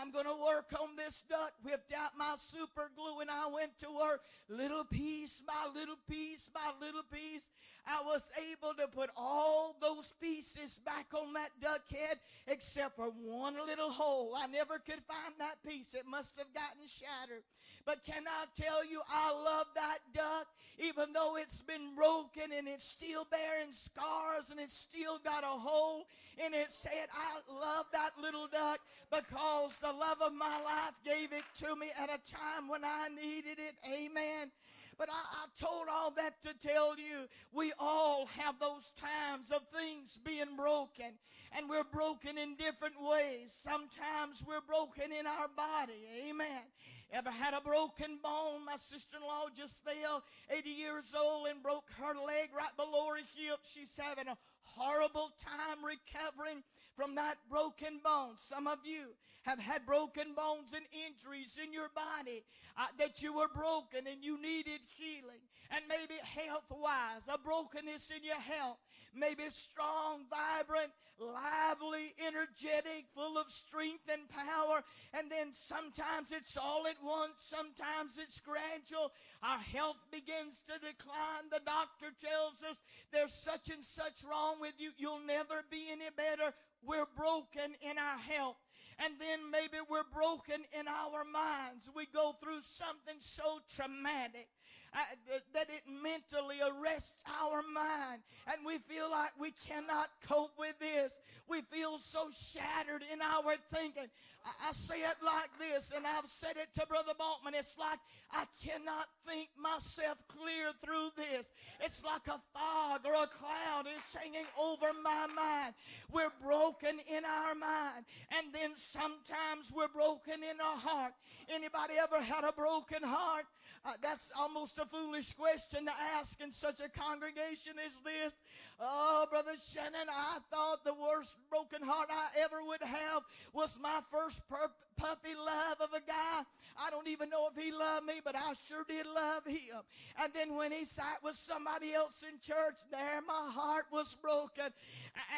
I'm going to work on this duck. Whipped out my super glue and I went to work. Little piece by little piece by little piece. I was able to put all those pieces back on that duck head except for one little hole. I never could find that piece. It must have gotten shattered. But can I tell you, I love that duck. Even though it's been broken and it's still bearing scars and it's still got a hole in its head, I love that little duck because the love of my life gave it to me at a time when I needed it. Amen. But I, I told all that to tell you, we all have those times of things being broken. And we're broken in different ways. Sometimes we're broken in our body. Amen. Ever had a broken bone? My sister-in-law just fell, eighty years old, and broke her leg right below her hip. She's having a horrible time recovering from that broken bone. Some of you have had broken bones and injuries in your body uh, that you were broken and you needed healing. And maybe health-wise, a brokenness in your health. Maybe strong, vibrant, lively, energetic, full of strength and power. And then sometimes it's all at once. Sometimes it's gradual. Our health begins to decline. The doctor tells us there's such and such wrong with you, you'll never be any better. We're broken in our health. And then maybe we're broken in our minds. We go through something so traumatic uh, th- that it mentally arrests our mind. And we feel like we cannot cope with this. We feel so shattered in our thinking. I, I say it like this, and I've said it to Brother Baltman. It's like I cannot think myself clear through this. It's like a fog or a cloud is hanging over my mind. We're broken in our mind. And then sometimes we're broken in our heart. Anybody ever had a broken heart? Uh, that's almost a foolish question to ask in such a congregation as this. Oh, Brother Shannon, I thought the worst broken heart I ever would have was my first pur- puppy love of a guy. I don't even know if he loved me, but I sure did love him. And then when he sat with somebody else in church, there my heart was broken.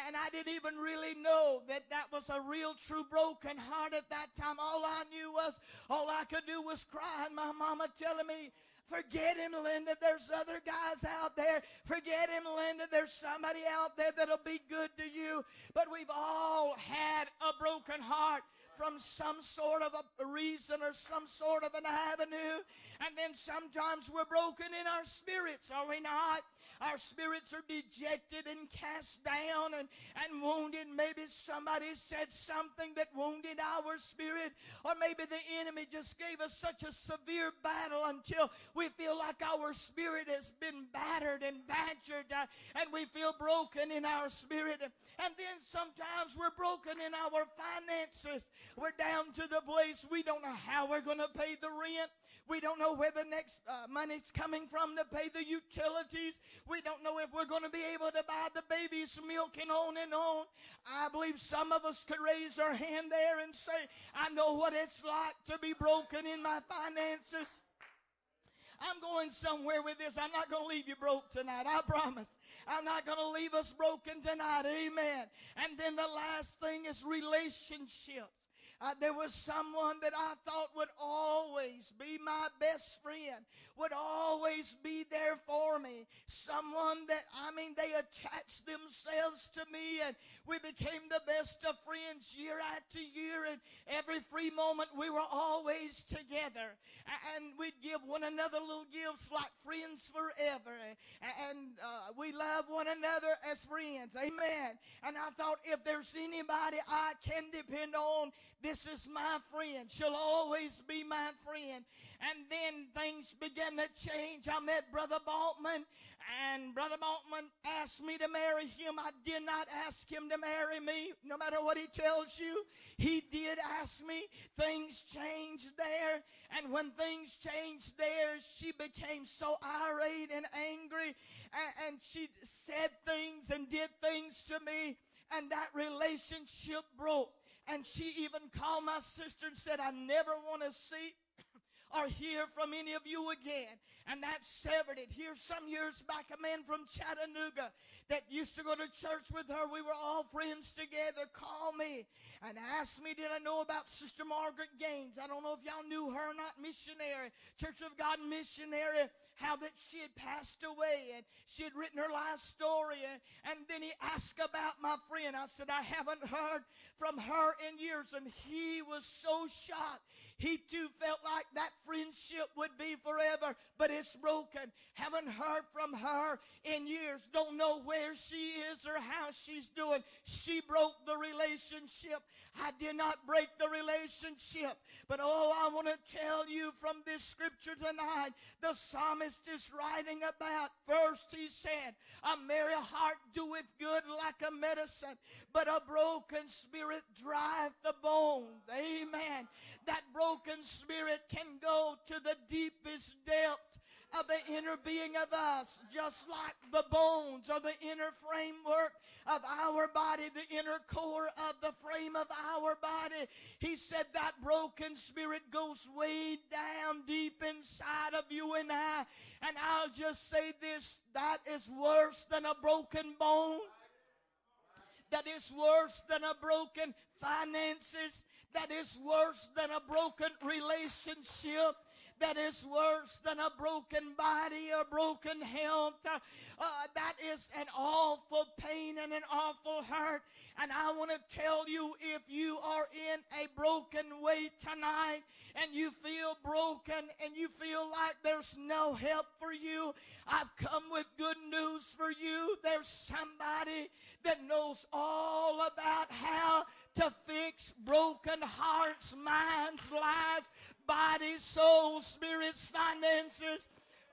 And I didn't even really know that that was a real, true broken heart at that time. All I knew was, all I could do was cry, and my mama telling me, forget him, Linda. There's other guys out there. Forget him, Linda. There's somebody out there that'll be good to you. But we've all had a broken heart from some sort of a reason or some sort of an avenue. And then sometimes we're broken in our spirits, are we not? Our spirits are dejected and cast down and, and wounded. Maybe somebody said something that wounded our spirit, or maybe the enemy just gave us such a severe battle until we feel like our spirit has been battered and badgered, uh, and we feel broken in our spirit. And then sometimes we're broken in our finances. We're down to the place we don't know how we're going to pay the rent. We don't know where the next uh, money's coming from to pay the utilities. We don't know if we're going to be able to buy the baby's milk, and on and on. I believe some of us could raise our hand there and say, I know what it's like to be broken in my finances. I'm going somewhere with this. I'm not going to leave you broke tonight. I promise. I'm not going to leave us broken tonight. Amen. And then the last thing is relationships. Uh, there was someone that I thought would always be my best friend, would always be there for me. Someone that, I mean, they attached themselves to me, and we became the best of friends year after year, and every free moment we were always together. And we'd give one another little gifts like friends forever. And uh, we love one another as friends. Amen. And I thought, if there's anybody I can depend on, this is my friend. She'll always be my friend. And then things began to change. I met Brother Baltman, and Brother Baltman asked me to marry him. I did not ask him to marry me, no matter what he tells you. He did ask me. Things changed there. And when things changed there, she became so irate and angry. And she said things and did things to me. And that relationship broke. And she even called my sister and said, I never want to see or hear from any of you again. And that severed it. Here some years back, a man from Chattanooga that used to go to church with her, we were all friends together, called me and asked me, did I know about Sister Margaret Gaines? I don't know if y'all knew her or not, missionary, Church of God missionary, how that she had passed away and she had written her life story. And, and then he asked about my friend. I said, I haven't heard from her in years. And he was so shocked. He too felt like that friendship would be forever, but it's broken. Haven't heard from her in years. Don't know where she is or how she's doing. She broke the relationship. I did not break the relationship. But oh, I want to tell you from this scripture tonight, the psalmist is writing about, first he said, a merry heart doeth good like a medicine, but a broken spirit drieth the bones. Amen. That broken spirit can go to the deepest depth of the inner being of us, just like the bones or the inner framework of our body, the inner core of the frame of our body. He said that broken spirit goes way down deep inside of you and I. And I'll just say this, that is worse than a broken bone. That is worse than a broken finances. That is worse than a broken relationship. That is worse than a broken body or broken health. Uh, uh, that is an awful pain and an awful hurt. And I want to tell you, if you are in a broken way tonight and you feel broken and you feel like there's no help for you, I've come with good news for you. There's somebody that knows all about how to fix broken hearts, minds, lives, bodies, souls, spirits, finances.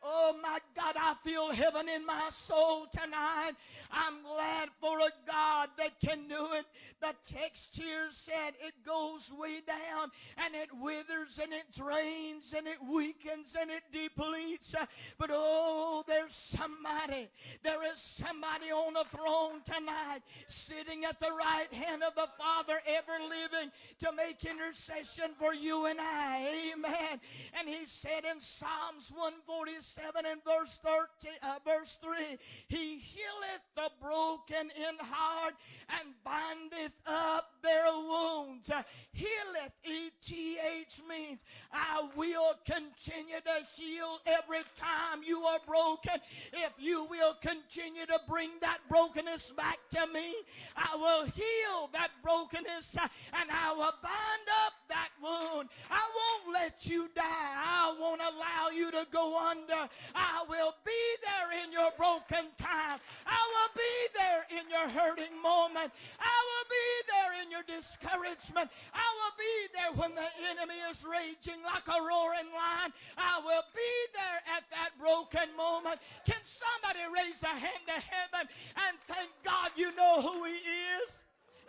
Oh my God, I feel heaven in my soul tonight. I'm glad for a God that can do it. The text here said it goes way down and it withers and it drains and it weakens and it depletes. But oh, there's somebody. There is somebody on the throne tonight sitting at the right hand of the Father ever living to make intercession for you and I. Amen. And he said in Psalms one forty-seven, Seven and verse thirteen, uh, verse three, he healeth the broken in heart and bindeth up their wounds. Uh, healeth, E T H means I will continue to heal every time you are broken. If you will continue to bring that brokenness back to me, I will heal that brokenness uh, and I will bind up that wound. I won't let you die. I won't allow you to go under. I will be there in your broken time. I will be there in your hurting moment. I will be there in your discouragement. I will be there when the enemy is raging like a roaring lion. I will be there at that broken moment. Can somebody raise a hand to heaven and thank God you know who he is?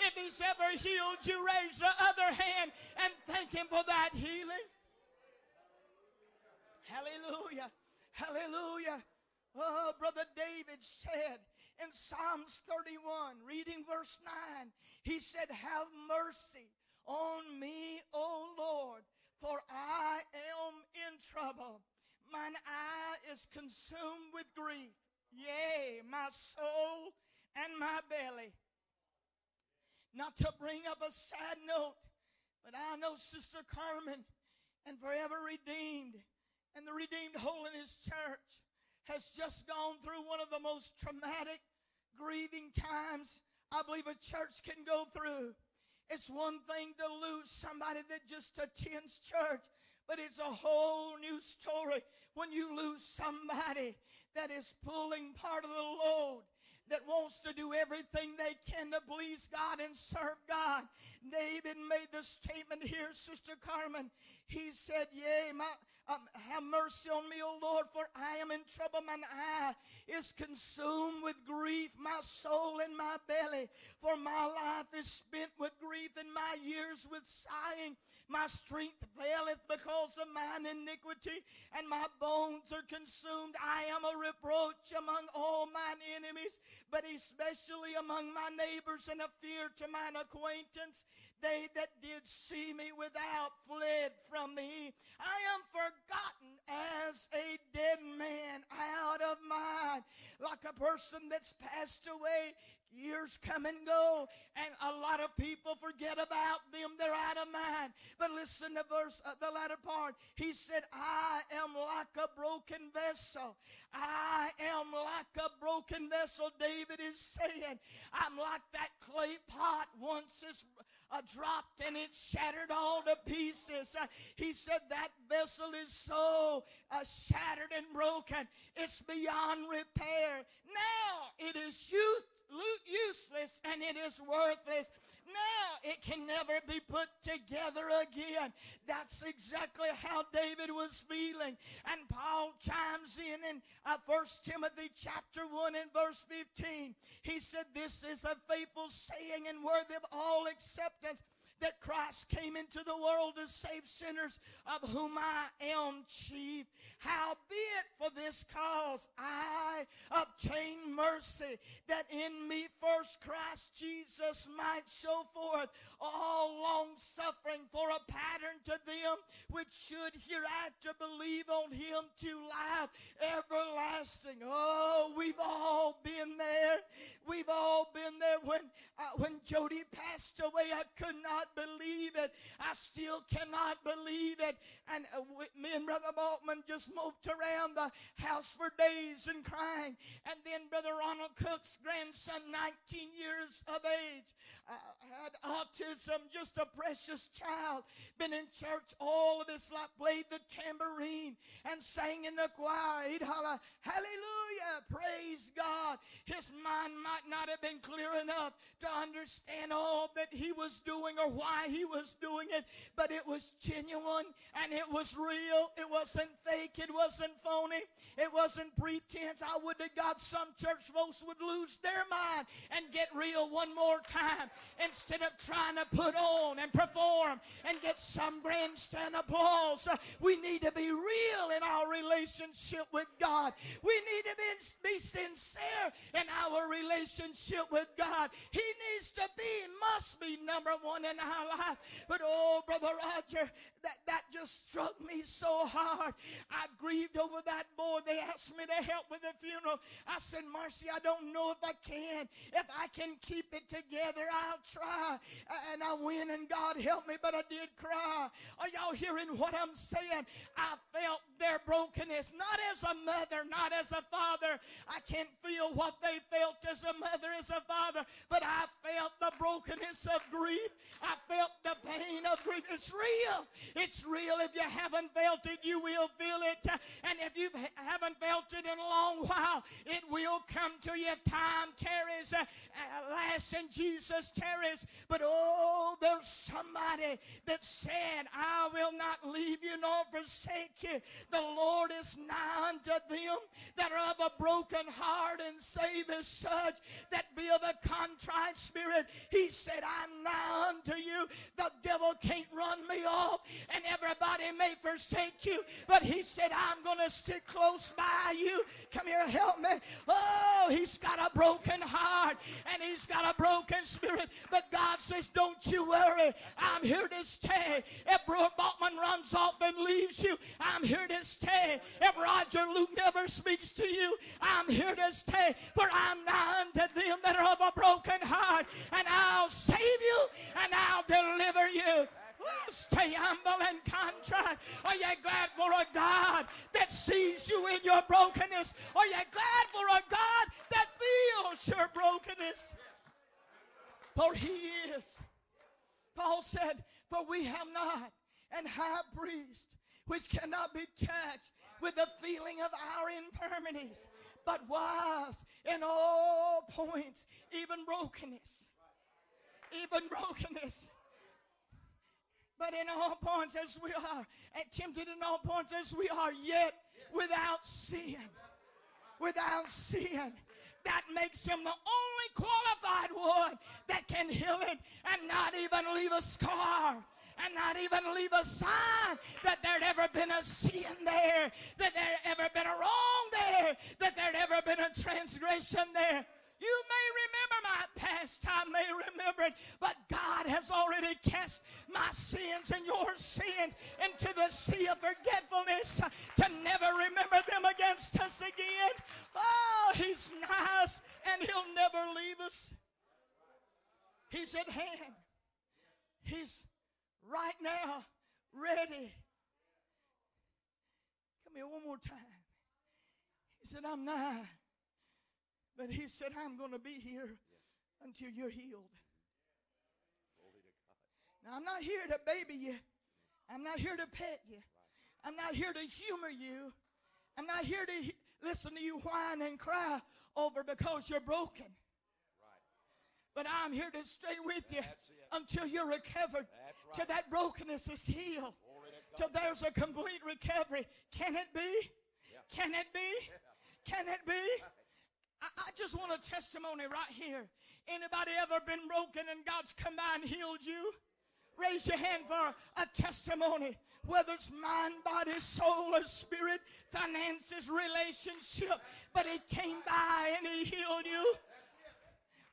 If he's ever healed you, raise the other hand and thank him for that healing. Hallelujah. Hallelujah. Oh, Brother David said in Psalms thirty-one, reading verse nine, he said, have mercy on me, O Lord, for I am in trouble. Mine eye is consumed with grief. Yea, my soul and my belly. Not to bring up a sad note, but I know Sister Carmen and Forever Redeemed and the Redeemed Holiness Church has just gone through one of the most traumatic, grieving times I believe a church can go through. It's one thing to lose somebody that just attends church, but it's a whole new story when you lose somebody that is pulling part of the load, that wants to do everything they can to please God and serve God. David made the statement here, Sister Carmen. He said, yea, my, um, have mercy on me, O Lord, for I am in trouble. Mine eye is consumed with grief, my soul and my belly. For my life is spent with grief, and my years with sighing. My strength faileth because of mine iniquity, and my bones are consumed. I am a reproach among all mine enemies, but especially among my neighbors, and a fear to mine acquaintance. They that did see me without fled from me. I am forgotten a person that's passed away. Years come and go, and a lot of people forget about them. They're out of mind. But listen to verse, uh, the latter part. He said, I am like a broken vessel. I am like a broken vessel, David is saying. I'm like that clay pot. Once it's uh, dropped and it's shattered all to pieces. Uh, he said that vessel is so uh, shattered and broken. It's beyond repair. Now it is used. useless and it is worthless. Now it can never be put together again. That's exactly how David was feeling. And Paul chimes in in uh, First Timothy chapter one and verse fifteen. He said, this is a faithful saying and worthy of all acceptance, that Christ came into the world to save sinners, of whom I am chief. Howbeit for this cause I obtained mercy, that in me first Christ Jesus might show forth all long-suffering for a pattern to them which should hereafter believe on him to life everlasting. Oh, we've all been there. We've all been there. When, uh, when Jody passed away, I could not believe it. I still cannot believe it. And uh, me and Brother Baltman just moped around the house for days and crying. And then Brother Ronald Cook's grandson, nineteen years of age, uh, had autism, just a precious child, been in church all of his life, played the tambourine and sang in the choir. He'd holler, hallelujah, praise God. His mind might not have been clear enough to understand all that he was doing or why he was doing it, but it was genuine and it was real. It wasn't fake. It wasn't phony. It wasn't pretense. I would to God some church folks would lose their mind and get real one more time instead of trying to put on and perform and get some grandstand applause. We need to be real in our relationship with God. We need to be, be sincere in our relationship with God. He needs to be, must be number one in our life. But oh, Brother Roger, that, that just struck me so hard. I grieved over that boy. They asked me to help with the funeral. I said, Marcy, I don't know if I can. If I can keep it together, I'll try. And I went, and God helped me, but I did cry. Are y'all hearing what I'm saying? I felt their brokenness, not as a mother, not as a father. I can't feel what they felt as a mother, as a father, but I felt the brokenness of grief. I felt the pain of grief. It's real. It's real. If you haven't felt it, you will feel it. And if you haven't felt it in a long while, it will come to you if time tarries. Uh, last and Jesus tarries. But oh, there's somebody that said, I will not leave you nor forsake you. The Lord is nigh unto them that are of a broken heart and save as such, that be of a contrite spirit. He said, I'm nigh unto you. The devil can't run me off, and everybody may forsake you, but he said, I'm going to stick close by you. Come here, help me. Oh, he's got a broken heart and he's got a broken spirit, but God says, don't you worry. I'm here to stay. If Brother Baltman runs off and leaves you, I'm here to stay. If Roger Luke never speaks to you, I'm here to stay. For I'm nigh unto them that are of a broken heart, and I'll save you and I'll deliver you. Oh, stay humble and contrite. Are you glad for a God that sees you in your brokenness? Are you glad for a God that feels your brokenness? For he is. Paul said, for we have not an high priest which cannot be touched with the feeling of our infirmities, but was in all points, even brokenness. Even brokenness. But in all points as we are, and tempted in all points as we are, yet without sin. Without sin. That makes him the only qualified one that can heal it and not even leave a scar. And not even leave a sign that there'd ever been a sin there. That there'd ever been a wrong there. That there'd ever been a transgression there. You may remember my past, I may remember it, but God has already cast my sins and your sins into the sea of forgetfulness to never remember them against us again. Oh, he's nice, and he'll never leave us. He's at hand. He's right now ready. Come here one more time. He said, I'm nigh. But he said, I'm going to be here until you're healed. Now, I'm not here to baby you. I'm not here to pet you. I'm not here to humor you. I'm not here to he- listen to you whine and cry over because you're broken. But I'm here to stay with you until you're recovered, till that brokenness is healed, till there's a complete recovery. Can it be? Can it be? Can it be? I, I just want a testimony right here. Anybody ever been broken and God's come by and healed you? Raise your hand for a testimony, whether it's mind, body, soul, or spirit, finances, relationship. But he came by and he healed you.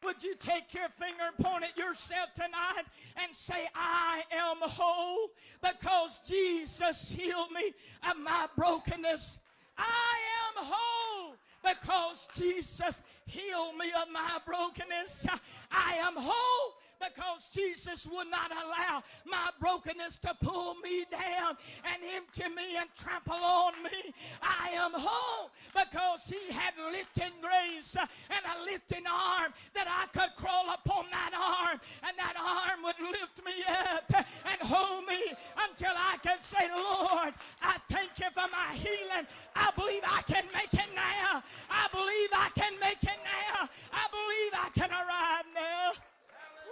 Would you take your finger and point at yourself tonight and say, I am whole because Jesus healed me of my brokenness. I am whole because Jesus healed me of my brokenness. I am whole because Jesus would not allow my brokenness to pull me down and empty me and trample on me. I am whole because he had lifting grace and a lifting arm that I could crawl upon that arm, and that arm would lift me up and hold me until I can say, Lord, I thank you for my healing. I believe I can make it now. I believe I can make it now. I believe I can arrive now.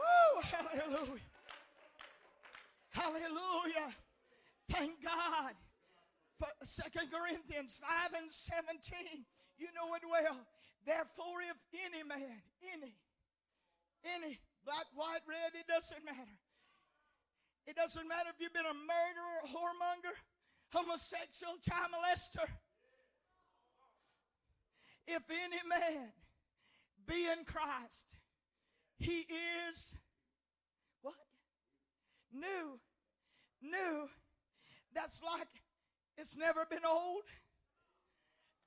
Woo, hallelujah. Hallelujah. Thank God for Second Corinthians five and seventeen. You know it well. Therefore, if any man, any, any, black, white, red, it doesn't matter. It doesn't matter if you've been a murderer, whoremonger, homosexual, child molester. If any man be in Christ, he is, what? New. New. That's like it's never been old.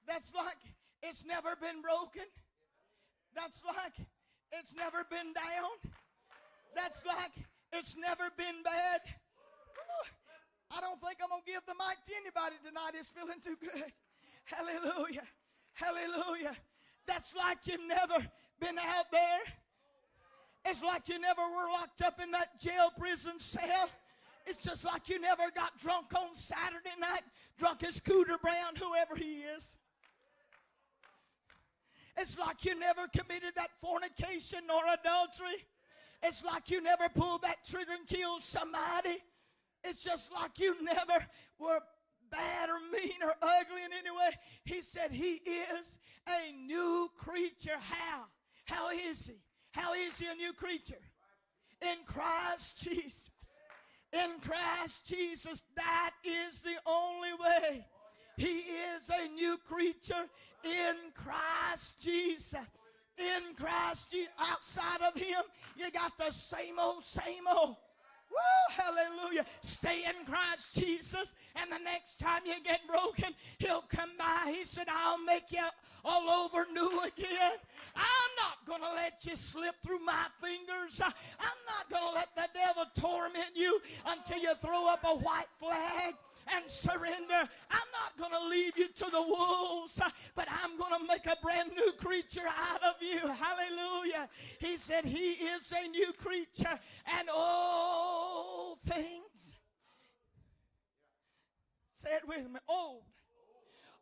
That's like it's never been broken. That's like it's never been down. That's like it's never been bad. I don't think I'm going to give the mic to anybody tonight. It's feeling too good. Hallelujah. Hallelujah. That's like you've never been out there. It's like you never were locked up in that jail prison cell. It's just like you never got drunk on Saturday night, drunk as Cooter Brown, whoever he is. It's like you never committed that fornication or adultery. It's like you never pulled that trigger and killed somebody. It's just like you never were bad or mean or ugly in any way. He said he is a new creature. How? How is he? How is he a new creature? In Christ Jesus. In Christ Jesus, that is the only way. He is a new creature in Christ Jesus. In Christ Jesus. Outside of him, you got the same old, same old. Woo, hallelujah. Stay in Christ Jesus, and the next time you get broken, he'll come by. He said, I'll make you all over new again. I'm not going to let you slip through my fingers. I'm not going to let the devil torment you until you throw up a white flag and surrender. I'm not going to leave you to the wolves, but I'm going to make a brand new creature out of you. Hallelujah. He said he is a new creature, and all things. Say it with me. Old.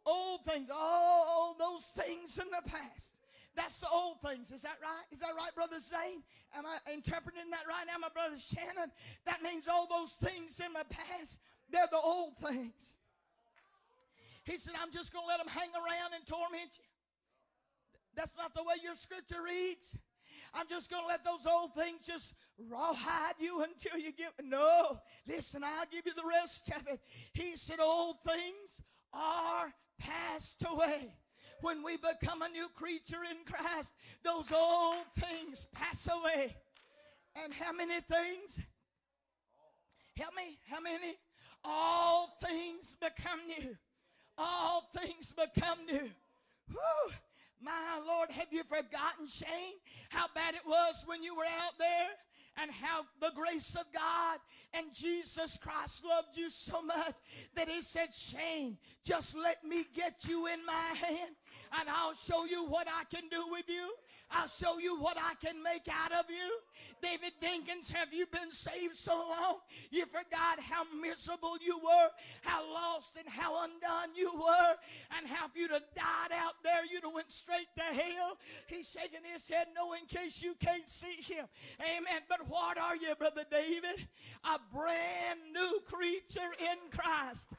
Old things. All those things in the past. That's the old things. Is that right? Is that right, Brother Zane? Am I interpreting that right now, my Brother Shannon? That means all those things in the past. They're the old things. He said, I'm just going to let them hang around and torment you. That's not the way your scripture reads. I'm just going to let those old things just rawhide you until you give. No. Listen, I'll give you the rest of it. He said, old things are passed away. When we become a new creature in Christ, those old things pass away. And how many things? Help me, how many? All things become new. All things become new. Whew. My Lord, have you forgotten, Shane, how bad it was when you were out there? And how the grace of God and Jesus Christ loved you so much that he said, Shane, just let me get you in my hand and I'll show you what I can do with you. I'll show you what I can make out of you. David Dinkins, have you been saved so long? You forgot how miserable you were, how lost and how undone you were, and how if you'd have died out there, you'd have went straight to hell. He's shaking his head no in case you can't see him. Amen. But what are you, Brother David? A brand new creature in Christ.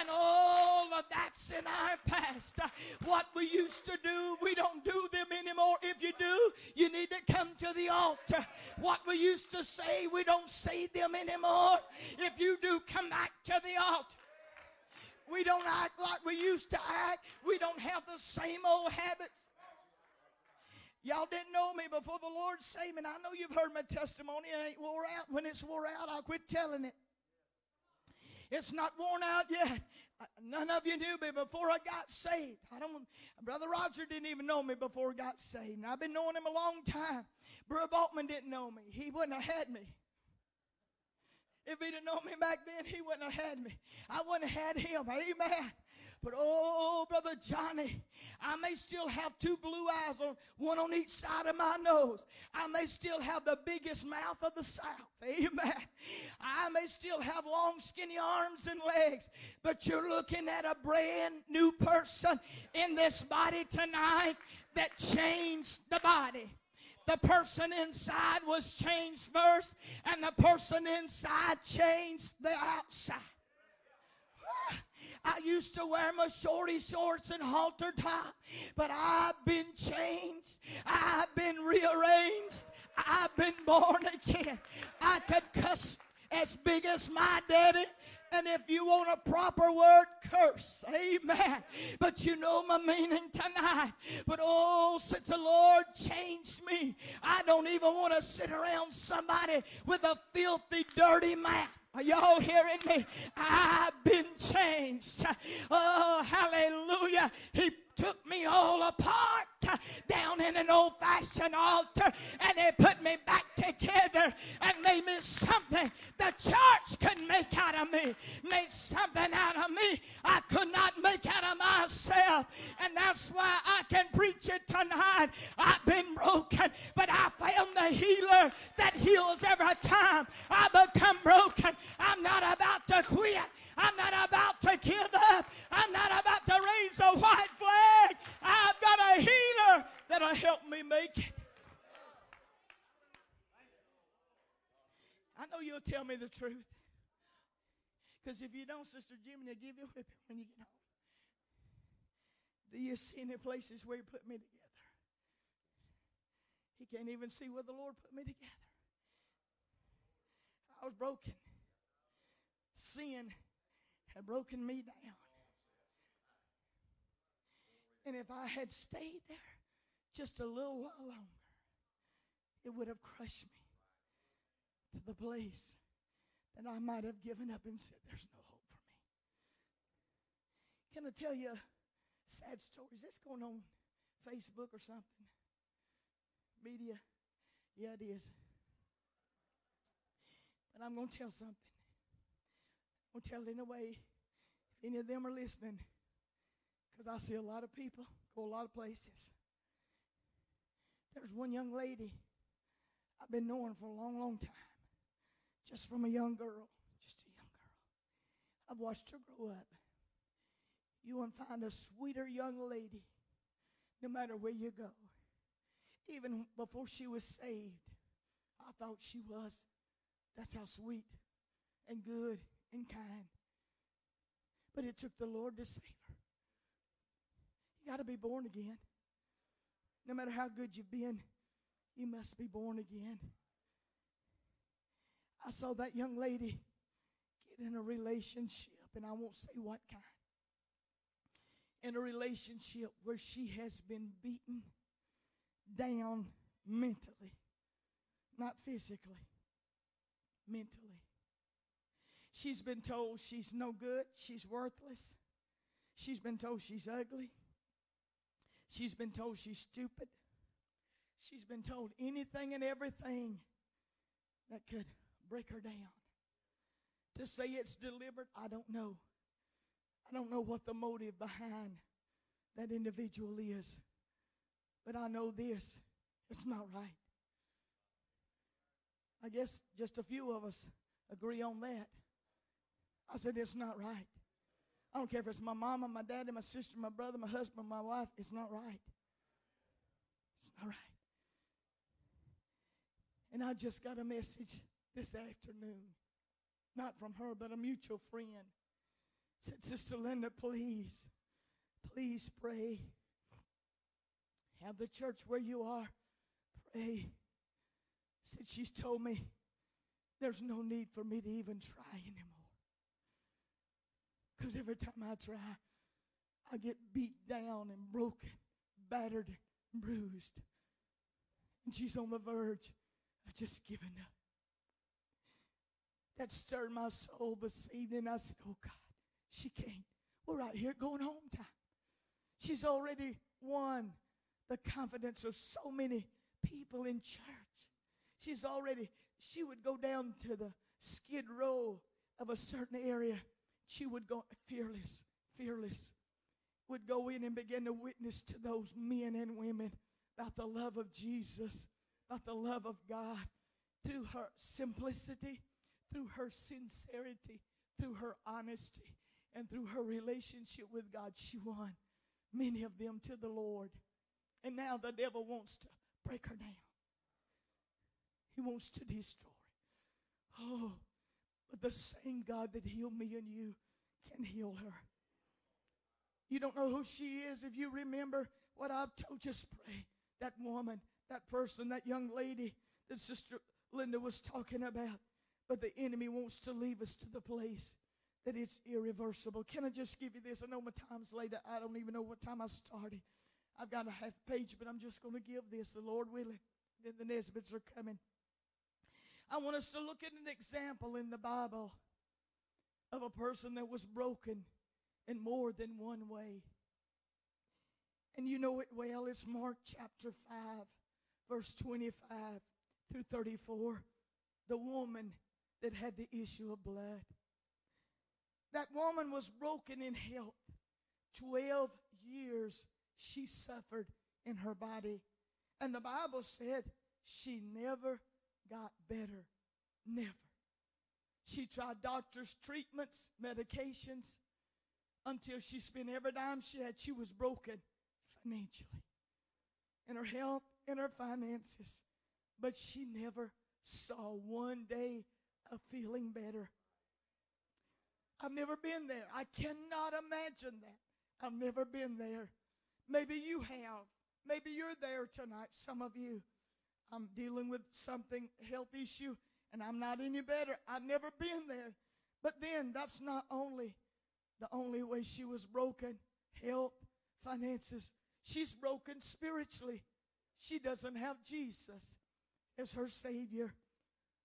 And all of that's in our past. What we used to do, we don't do them anymore. If you do, you need to come to the altar. What we used to say, we don't say them anymore. If you do, come back to the altar. We don't act like we used to act. We don't have the same old habits. Y'all didn't know me before the Lord saved me. I know you've heard my testimony. It ain't wore out. When it's wore out, I'll quit telling it. It's not worn out yet. None of you knew me before I got saved. I don't. Brother Roger didn't even know me before I got saved. And I've been knowing him a long time. Brother Baltman didn't know me. He wouldn't have had me. If he didn't know me back then, he wouldn't have had me. I wouldn't have had him. Amen. But oh, Brother Johnny, I may still have two blue eyes, on one on each side of my nose. I may still have the biggest mouth of the South. Amen. I may still have long, skinny arms and legs. But you're looking at a brand new person in this body tonight that changed the body. The person inside was changed first, and the person inside changed the outside. I used to wear my shorty shorts and halter top, but I've been changed. I've been rearranged. I've been born again. I could cuss as big as my daddy. And if you want a proper word, curse. Amen. But you know my meaning tonight. But oh, since the Lord changed me, I don't even want to sit around somebody with a filthy, dirty mouth. Are y'all hearing me? I've been changed. Oh, hallelujah. He took me all apart down in an old-fashioned altar, and they put me back together and made me something the church couldn't make out of me, made something out of me I could not make out of myself. And that's why I can preach it tonight. I've been broken, but I found the healer that heals every time I become broken. I'm not about to quit. I'm not about to give up. I'm not about to raise a white flag. I've got a healer that'll help me make it. I know you'll tell me the truth. Because if you don't, Sister Jiminy will give you a whipping when you get home. Do you see any places where he put me together? He can't even see where the Lord put me together. I was broken. Sin had broken me down. And if I had stayed there just a little while longer, it would have crushed me to the place that I might have given up and said, there's no hope for me. Can I tell you a sad story? Is this going on Facebook or something? Media? Yeah, it is. But I'm going to tell something. I'm going to tell it in a way, if any of them are listening, because I see a lot of people go a lot of places. There's one young lady I've been knowing for a long, long time. Just from a young girl. Just a young girl. I've watched her grow up. You won't find a sweeter young lady no matter where you go. Even before she was saved, I thought she was. That's how sweet and good and kind. But it took the Lord to save her. You got to be born again. No matter how good you've been, you must be born again. I saw that young lady get in a relationship, and I won't say what kind. in a relationship where she has been beaten down mentally, not physically, mentally. She's been told she's no good, she's worthless. She's been told she's ugly. She's been told she's stupid. She's been told anything and everything that could break her down. To say it's deliberate, I don't know. I don't know what the motive behind that individual is. But I know this, it's not right. I guess just a few of us agree on that. I said, it's not right. I don't care if it's my mama, my daddy, my sister, my brother, my husband, my wife. It's not right. It's not right. And I just got a message this afternoon. Not from her, but a mutual friend. Said, Sister Linda, please, please pray. Have the church where you are, pray. Said, she's told me there's no need for me to even try anymore. Because every time I try, I get beat down and broken, battered, and bruised. And she's on the verge of just giving up. That stirred my soul this evening. I said, oh, God, she can't. We're out here going home time. She's already won the confidence of so many people in church. She's already, she would go down to the skid row of a certain area. She would go fearless, fearless, would go in and begin to witness to those men and women about the love of Jesus, about the love of God, through her simplicity, through her sincerity, through her honesty, and through her relationship with God. She won many of them to the Lord. And now the devil wants to break her down. He wants to destroy. Oh, but the same God that healed me and you can heal her. You don't know who she is. If you remember what I've told, just pray. That woman, that person, that young lady that Sister Linda was talking about. But the enemy wants to leave us to the place that it's irreversible. Can I just give you this? I know my time's later. I don't even know what time I started. I've got a half page, but I'm just going to give this, the Lord willing. Then the Nesbitts are coming. I want us to look at an example in the Bible of a person that was broken in more than one way. And you know it well. It's Mark chapter five, verse twenty-five through thirty-four. The woman that had the issue of blood. That woman was broken in health. Twelve years she suffered in her body. And the Bible said she never got better. Never. She tried doctors, treatments, medications, until she spent every dime she had. She was broken financially, in her health, in her finances. But she never saw one day of feeling better. I've never been there. I cannot imagine that. I've never been there. Maybe you have. Maybe you're there tonight, some of you. I'm dealing with something, health issue, and I'm not any better. I've never been there. But then that's not only the only way she was broken, health, finances. She's broken spiritually. She doesn't have Jesus as her Savior.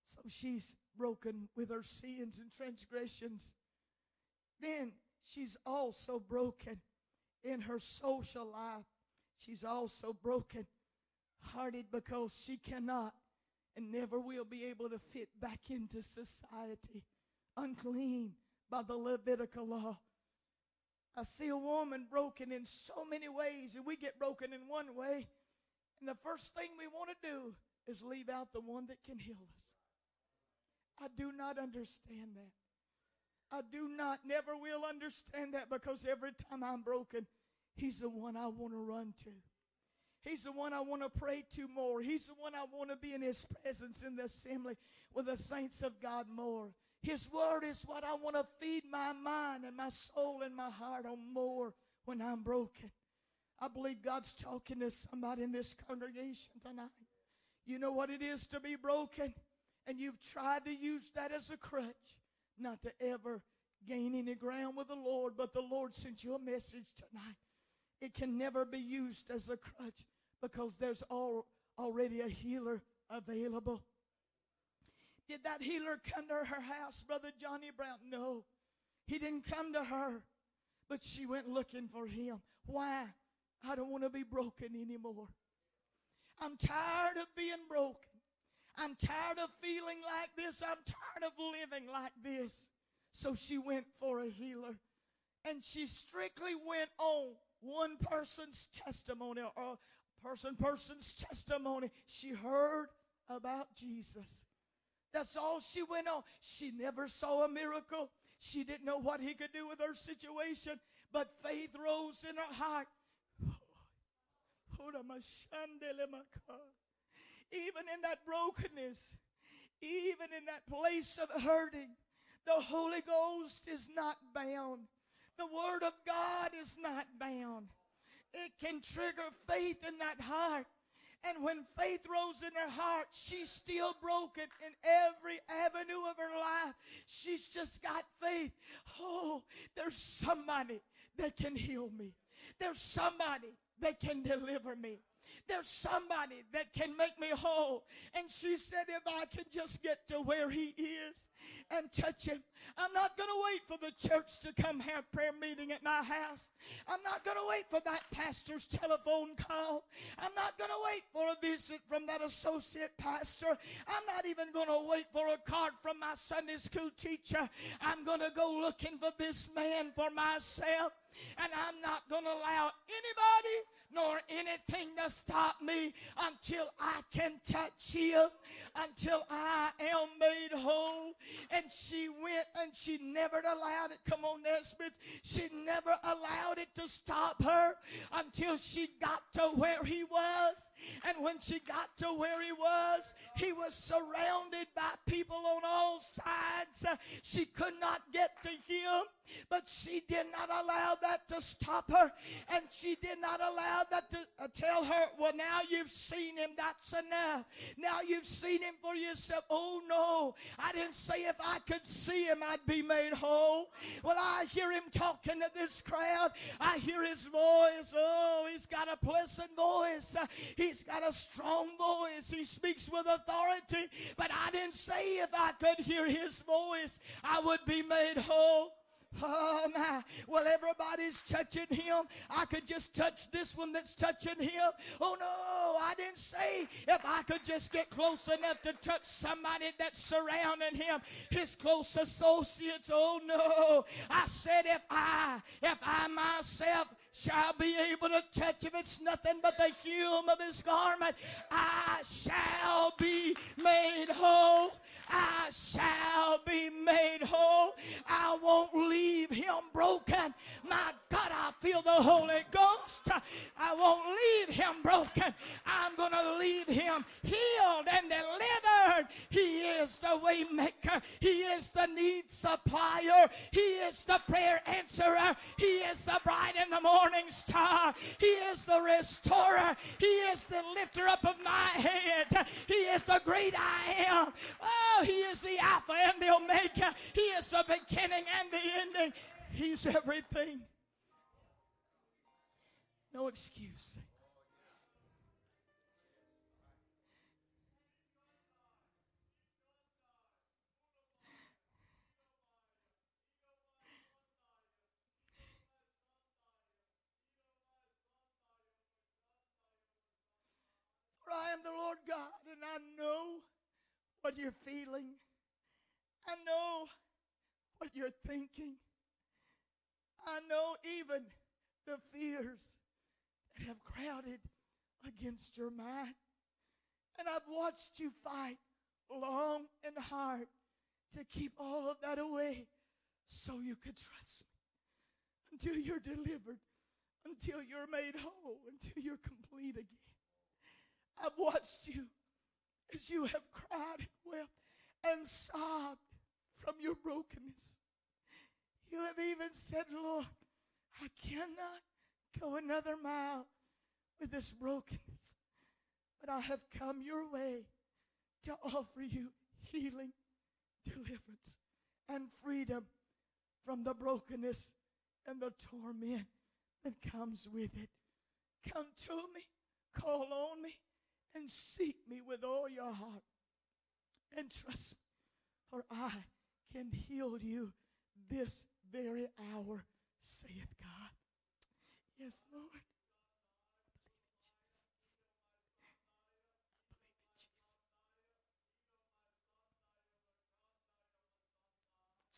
So she's broken with her sins and transgressions. Then she's also broken in her social life. She's also broken hearted because she cannot and never will be able to fit back into society, unclean by the Levitical law. I see a woman broken in so many ways, and we get broken in one way, and the first thing we want to do is leave out the one that can heal us. I do not understand that. I do not, never will understand that, because every time I'm broken, He's the one I want to run to. He's the one I want to pray to more. He's the one I want to be in His presence in the assembly with the saints of God more. His word is what I want to feed my mind and my soul and my heart on more when I'm broken. I believe God's talking to somebody in this congregation tonight. You know what it is to be broken, and you've tried to use that as a crutch not to ever gain any ground with the Lord, but the Lord sent you a message tonight. It can never be used as a crutch because there's all, already a healer available. Did that healer come to her house, Brother Johnny Brown? No, he didn't come to her, but she went looking for him. Why? I don't want to be broken anymore. I'm tired of being broken. I'm tired of feeling like this. I'm tired of living like this. So she went for a healer. And she strictly went on one person's testimony or person person's testimony. She heard about Jesus. That's all she went on. She never saw a miracle. She didn't know what he could do with her situation. But faith rose in her heart. Even in that brokenness, even in that place of hurting, the Holy Ghost is not bound. The Word of God is not bound. It can trigger faith in that heart. And when faith rose in her heart, she's still broken in every avenue of her life. She's just got faith. Oh, there's somebody that can heal me. There's somebody that can deliver me. There's somebody that can make me whole. And she said, if I can just get to where he is and touch him. I'm not going to wait for the church to come have prayer meeting at my house. I'm not going to wait for that pastor's telephone call. I'm not going to wait for a visit from that associate pastor. I'm not even going to wait for a card from my Sunday school teacher. I'm going to go looking for this man for myself. And I'm not going to allow anybody nor anything to stop me until I can touch him, until I am made whole. And she went and she never allowed it. Come on, Nesbitt. She never allowed it to stop her until she got to where he was. And when she got to where he was, he was surrounded by people on all sides. She could not get to him, but she did not allow that to stop her, and she did not allow that to uh, tell her, well, now you've seen him, that's enough. Now you've seen him for yourself. Oh, no, I didn't say if I could see him, I'd be made whole. Well, I hear him talking to this crowd. I hear his voice. Oh, he's got a pleasant voice. Uh, he's got a strong voice. He speaks with authority, but I didn't say if I could hear his voice, I would be made whole. Oh my, well, everybody's touching him. I could just touch this one that's touching him. Oh no, I didn't say if I could just get close enough to touch somebody that's surrounding him, his close associates. Oh no, I said if I, if I myself shall be able to touch him, it's nothing but the hem of his garment, I shall be made whole. I shall be made whole. I won't leave him broken. My God, I feel the Holy Ghost. I won't leave him broken. I'm going to leave him healed and delivered. He is the way maker. He is the need supplier. He is the prayer answerer. He is the bright in the morning star. He is the restorer. He is the lifter up of my head. He is the great I am. Oh, he is the Alpha and the Omega. He is the beginning and the ending. He's everything. No excuse. For I am the Lord God, and I know what you're feeling. I know what you're thinking. I know even the fears that have crowded against your mind. And I've watched you fight long and hard to keep all of that away so you could trust me. Until you're delivered, until you're made whole, until you're complete again. I've watched you as you have cried and wept and sobbed from your brokenness. You have even said, Lord, I cannot go another mile with this brokenness, but I have come your way to offer you healing, deliverance, and freedom from the brokenness and the torment that comes with it. Come to me, call on me, and seek me with all your heart. And trust me, for I can heal you this very hour, saith God. Yes, Lord. I believe in Jesus. I believe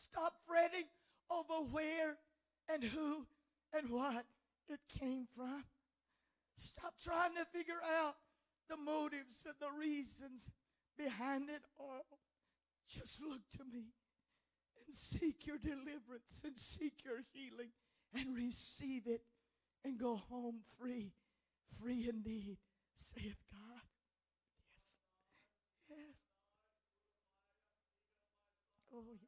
in Jesus. Stop fretting over where and who and what it came from. Stop trying to figure out the motives and the reasons behind it all. Just look to me and seek your deliverance and seek your healing and receive it and go home free, free indeed, saith God. Yes. Yes. Oh, yes.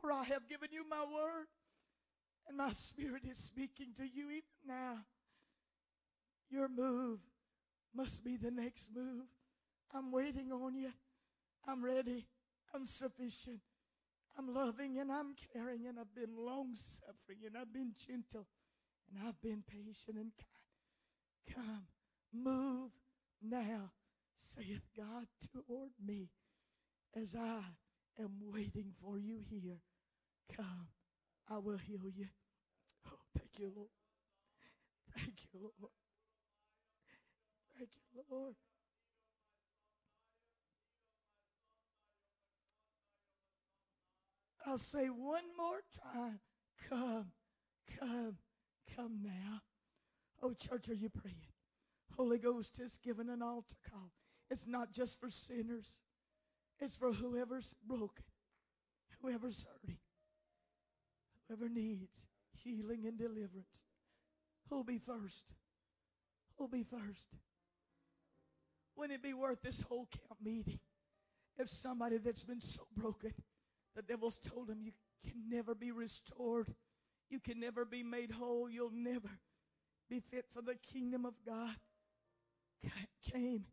For I have given you my word, and my spirit is speaking to you even now. Your move must be the next move. I'm waiting on you. I'm ready. I'm sufficient. I'm loving and I'm caring, and I've been long-suffering, and I've been gentle, and I've been patient and kind. Come, move now, saith God toward me, as I am waiting for you here. Come, I will heal you. Oh, thank you, Lord. Thank you, Lord. Thank you, Lord. I'll say one more time, come, come, come now. Oh, church, are you praying? Holy Ghost has given an altar call. It's not just for sinners. It's for whoever's broken, whoever's hurting, whoever needs healing and deliverance. Who'll be first? Who'll be first? Wouldn't it be worth this whole camp meeting if somebody that's been so broken, the devil's told him, you can never be restored. You can never be made whole. You'll never be fit for the kingdom of God. God came,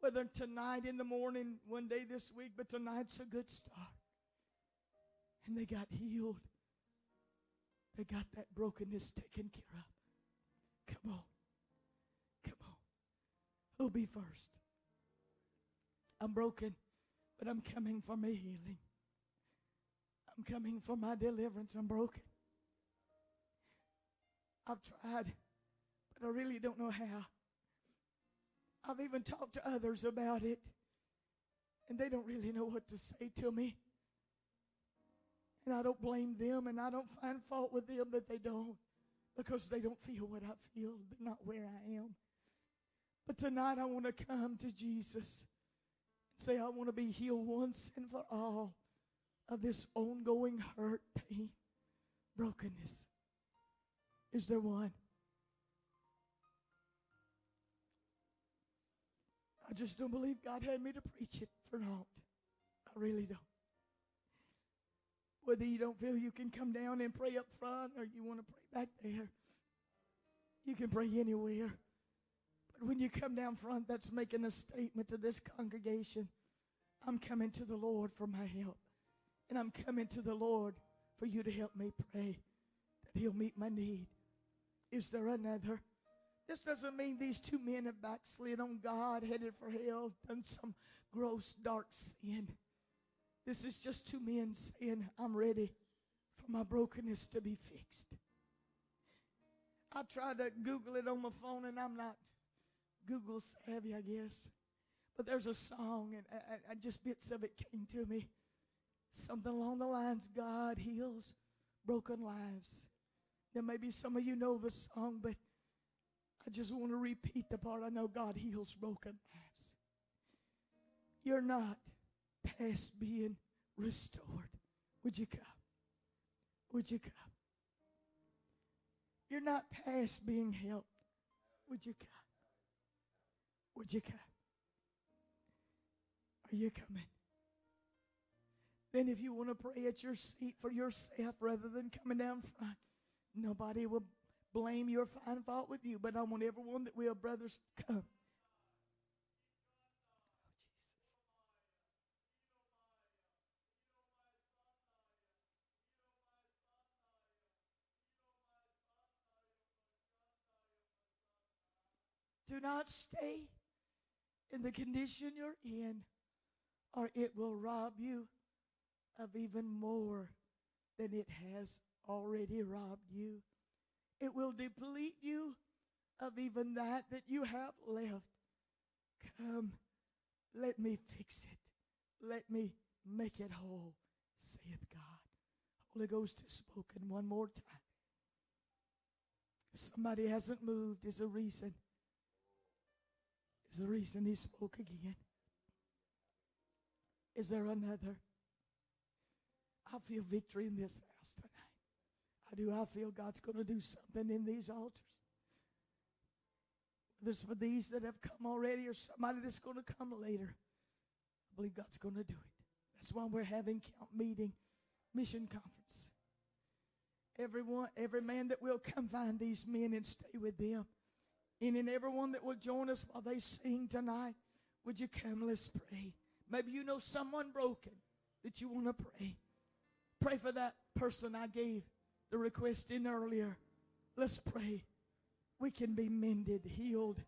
whether tonight, in the morning, one day this week, but tonight's a good start. And they got healed. They got that brokenness taken care of. Come on. Come on. Who'll be first? I'm broken, but I'm coming for my healing. I'm coming for my deliverance. I'm broken. I've tried, but I really don't know how. I've even talked to others about it, and they don't really know what to say to me. And I don't blame them, and I don't find fault with them that they don't, because they don't feel what I feel. They're not where I am. But tonight I want to come to Jesus and say, I want to be healed once and for all of this ongoing hurt, pain, brokenness. Is there one? I just don't believe God had me to preach it for naught. I really don't. Whether you don't feel you can come down and pray up front, or you want to pray back there, you can pray anywhere. But when you come down front, that's making a statement to this congregation. I'm coming to the Lord for my help. And I'm coming to the Lord for you to help me pray that He'll meet my need. Is there another? This doesn't mean these two men have backslid on God, headed for hell, done some gross, dark sin. This is just two men saying, I'm ready for my brokenness to be fixed. I tried to Google it on my phone, and I'm not Google savvy, I guess. But there's a song, and I, I just bits of it came to me. Something along the lines, God heals broken lives. Now, maybe some of you know the song, but I just want to repeat the part. I know God heals broken lives. You're not past being restored. Would you come? Would you come? You're not past being helped. Would you come? Would you come? Are you coming? Then if you want to pray at your seat for yourself rather than coming down front, nobody will blame you or find fault with you. But I want everyone that will, brothers, come. Oh, Jesus. Do not stay in the condition you're in, or it will rob you of even more than it has already robbed you. It will deplete you of even that that you have left. Come, let me fix it. Let me make it whole, saith God. Holy Ghost has spoken one more time. If somebody hasn't moved, is a reason. Is the reason he spoke again. Is there another? I feel victory in this house tonight. I do. I feel God's going to do something in these altars. Whether it's for these that have come already or somebody that's going to come later, I believe God's going to do it. That's why we're having camp meeting, mission conference. Everyone, every man that will come find these men and stay with them. And in everyone that will join us while they sing tonight, would you come? Let's pray. Maybe you know someone broken that you want to pray. Pray for that person I gave the request in earlier. Let's pray. We can be mended, healed,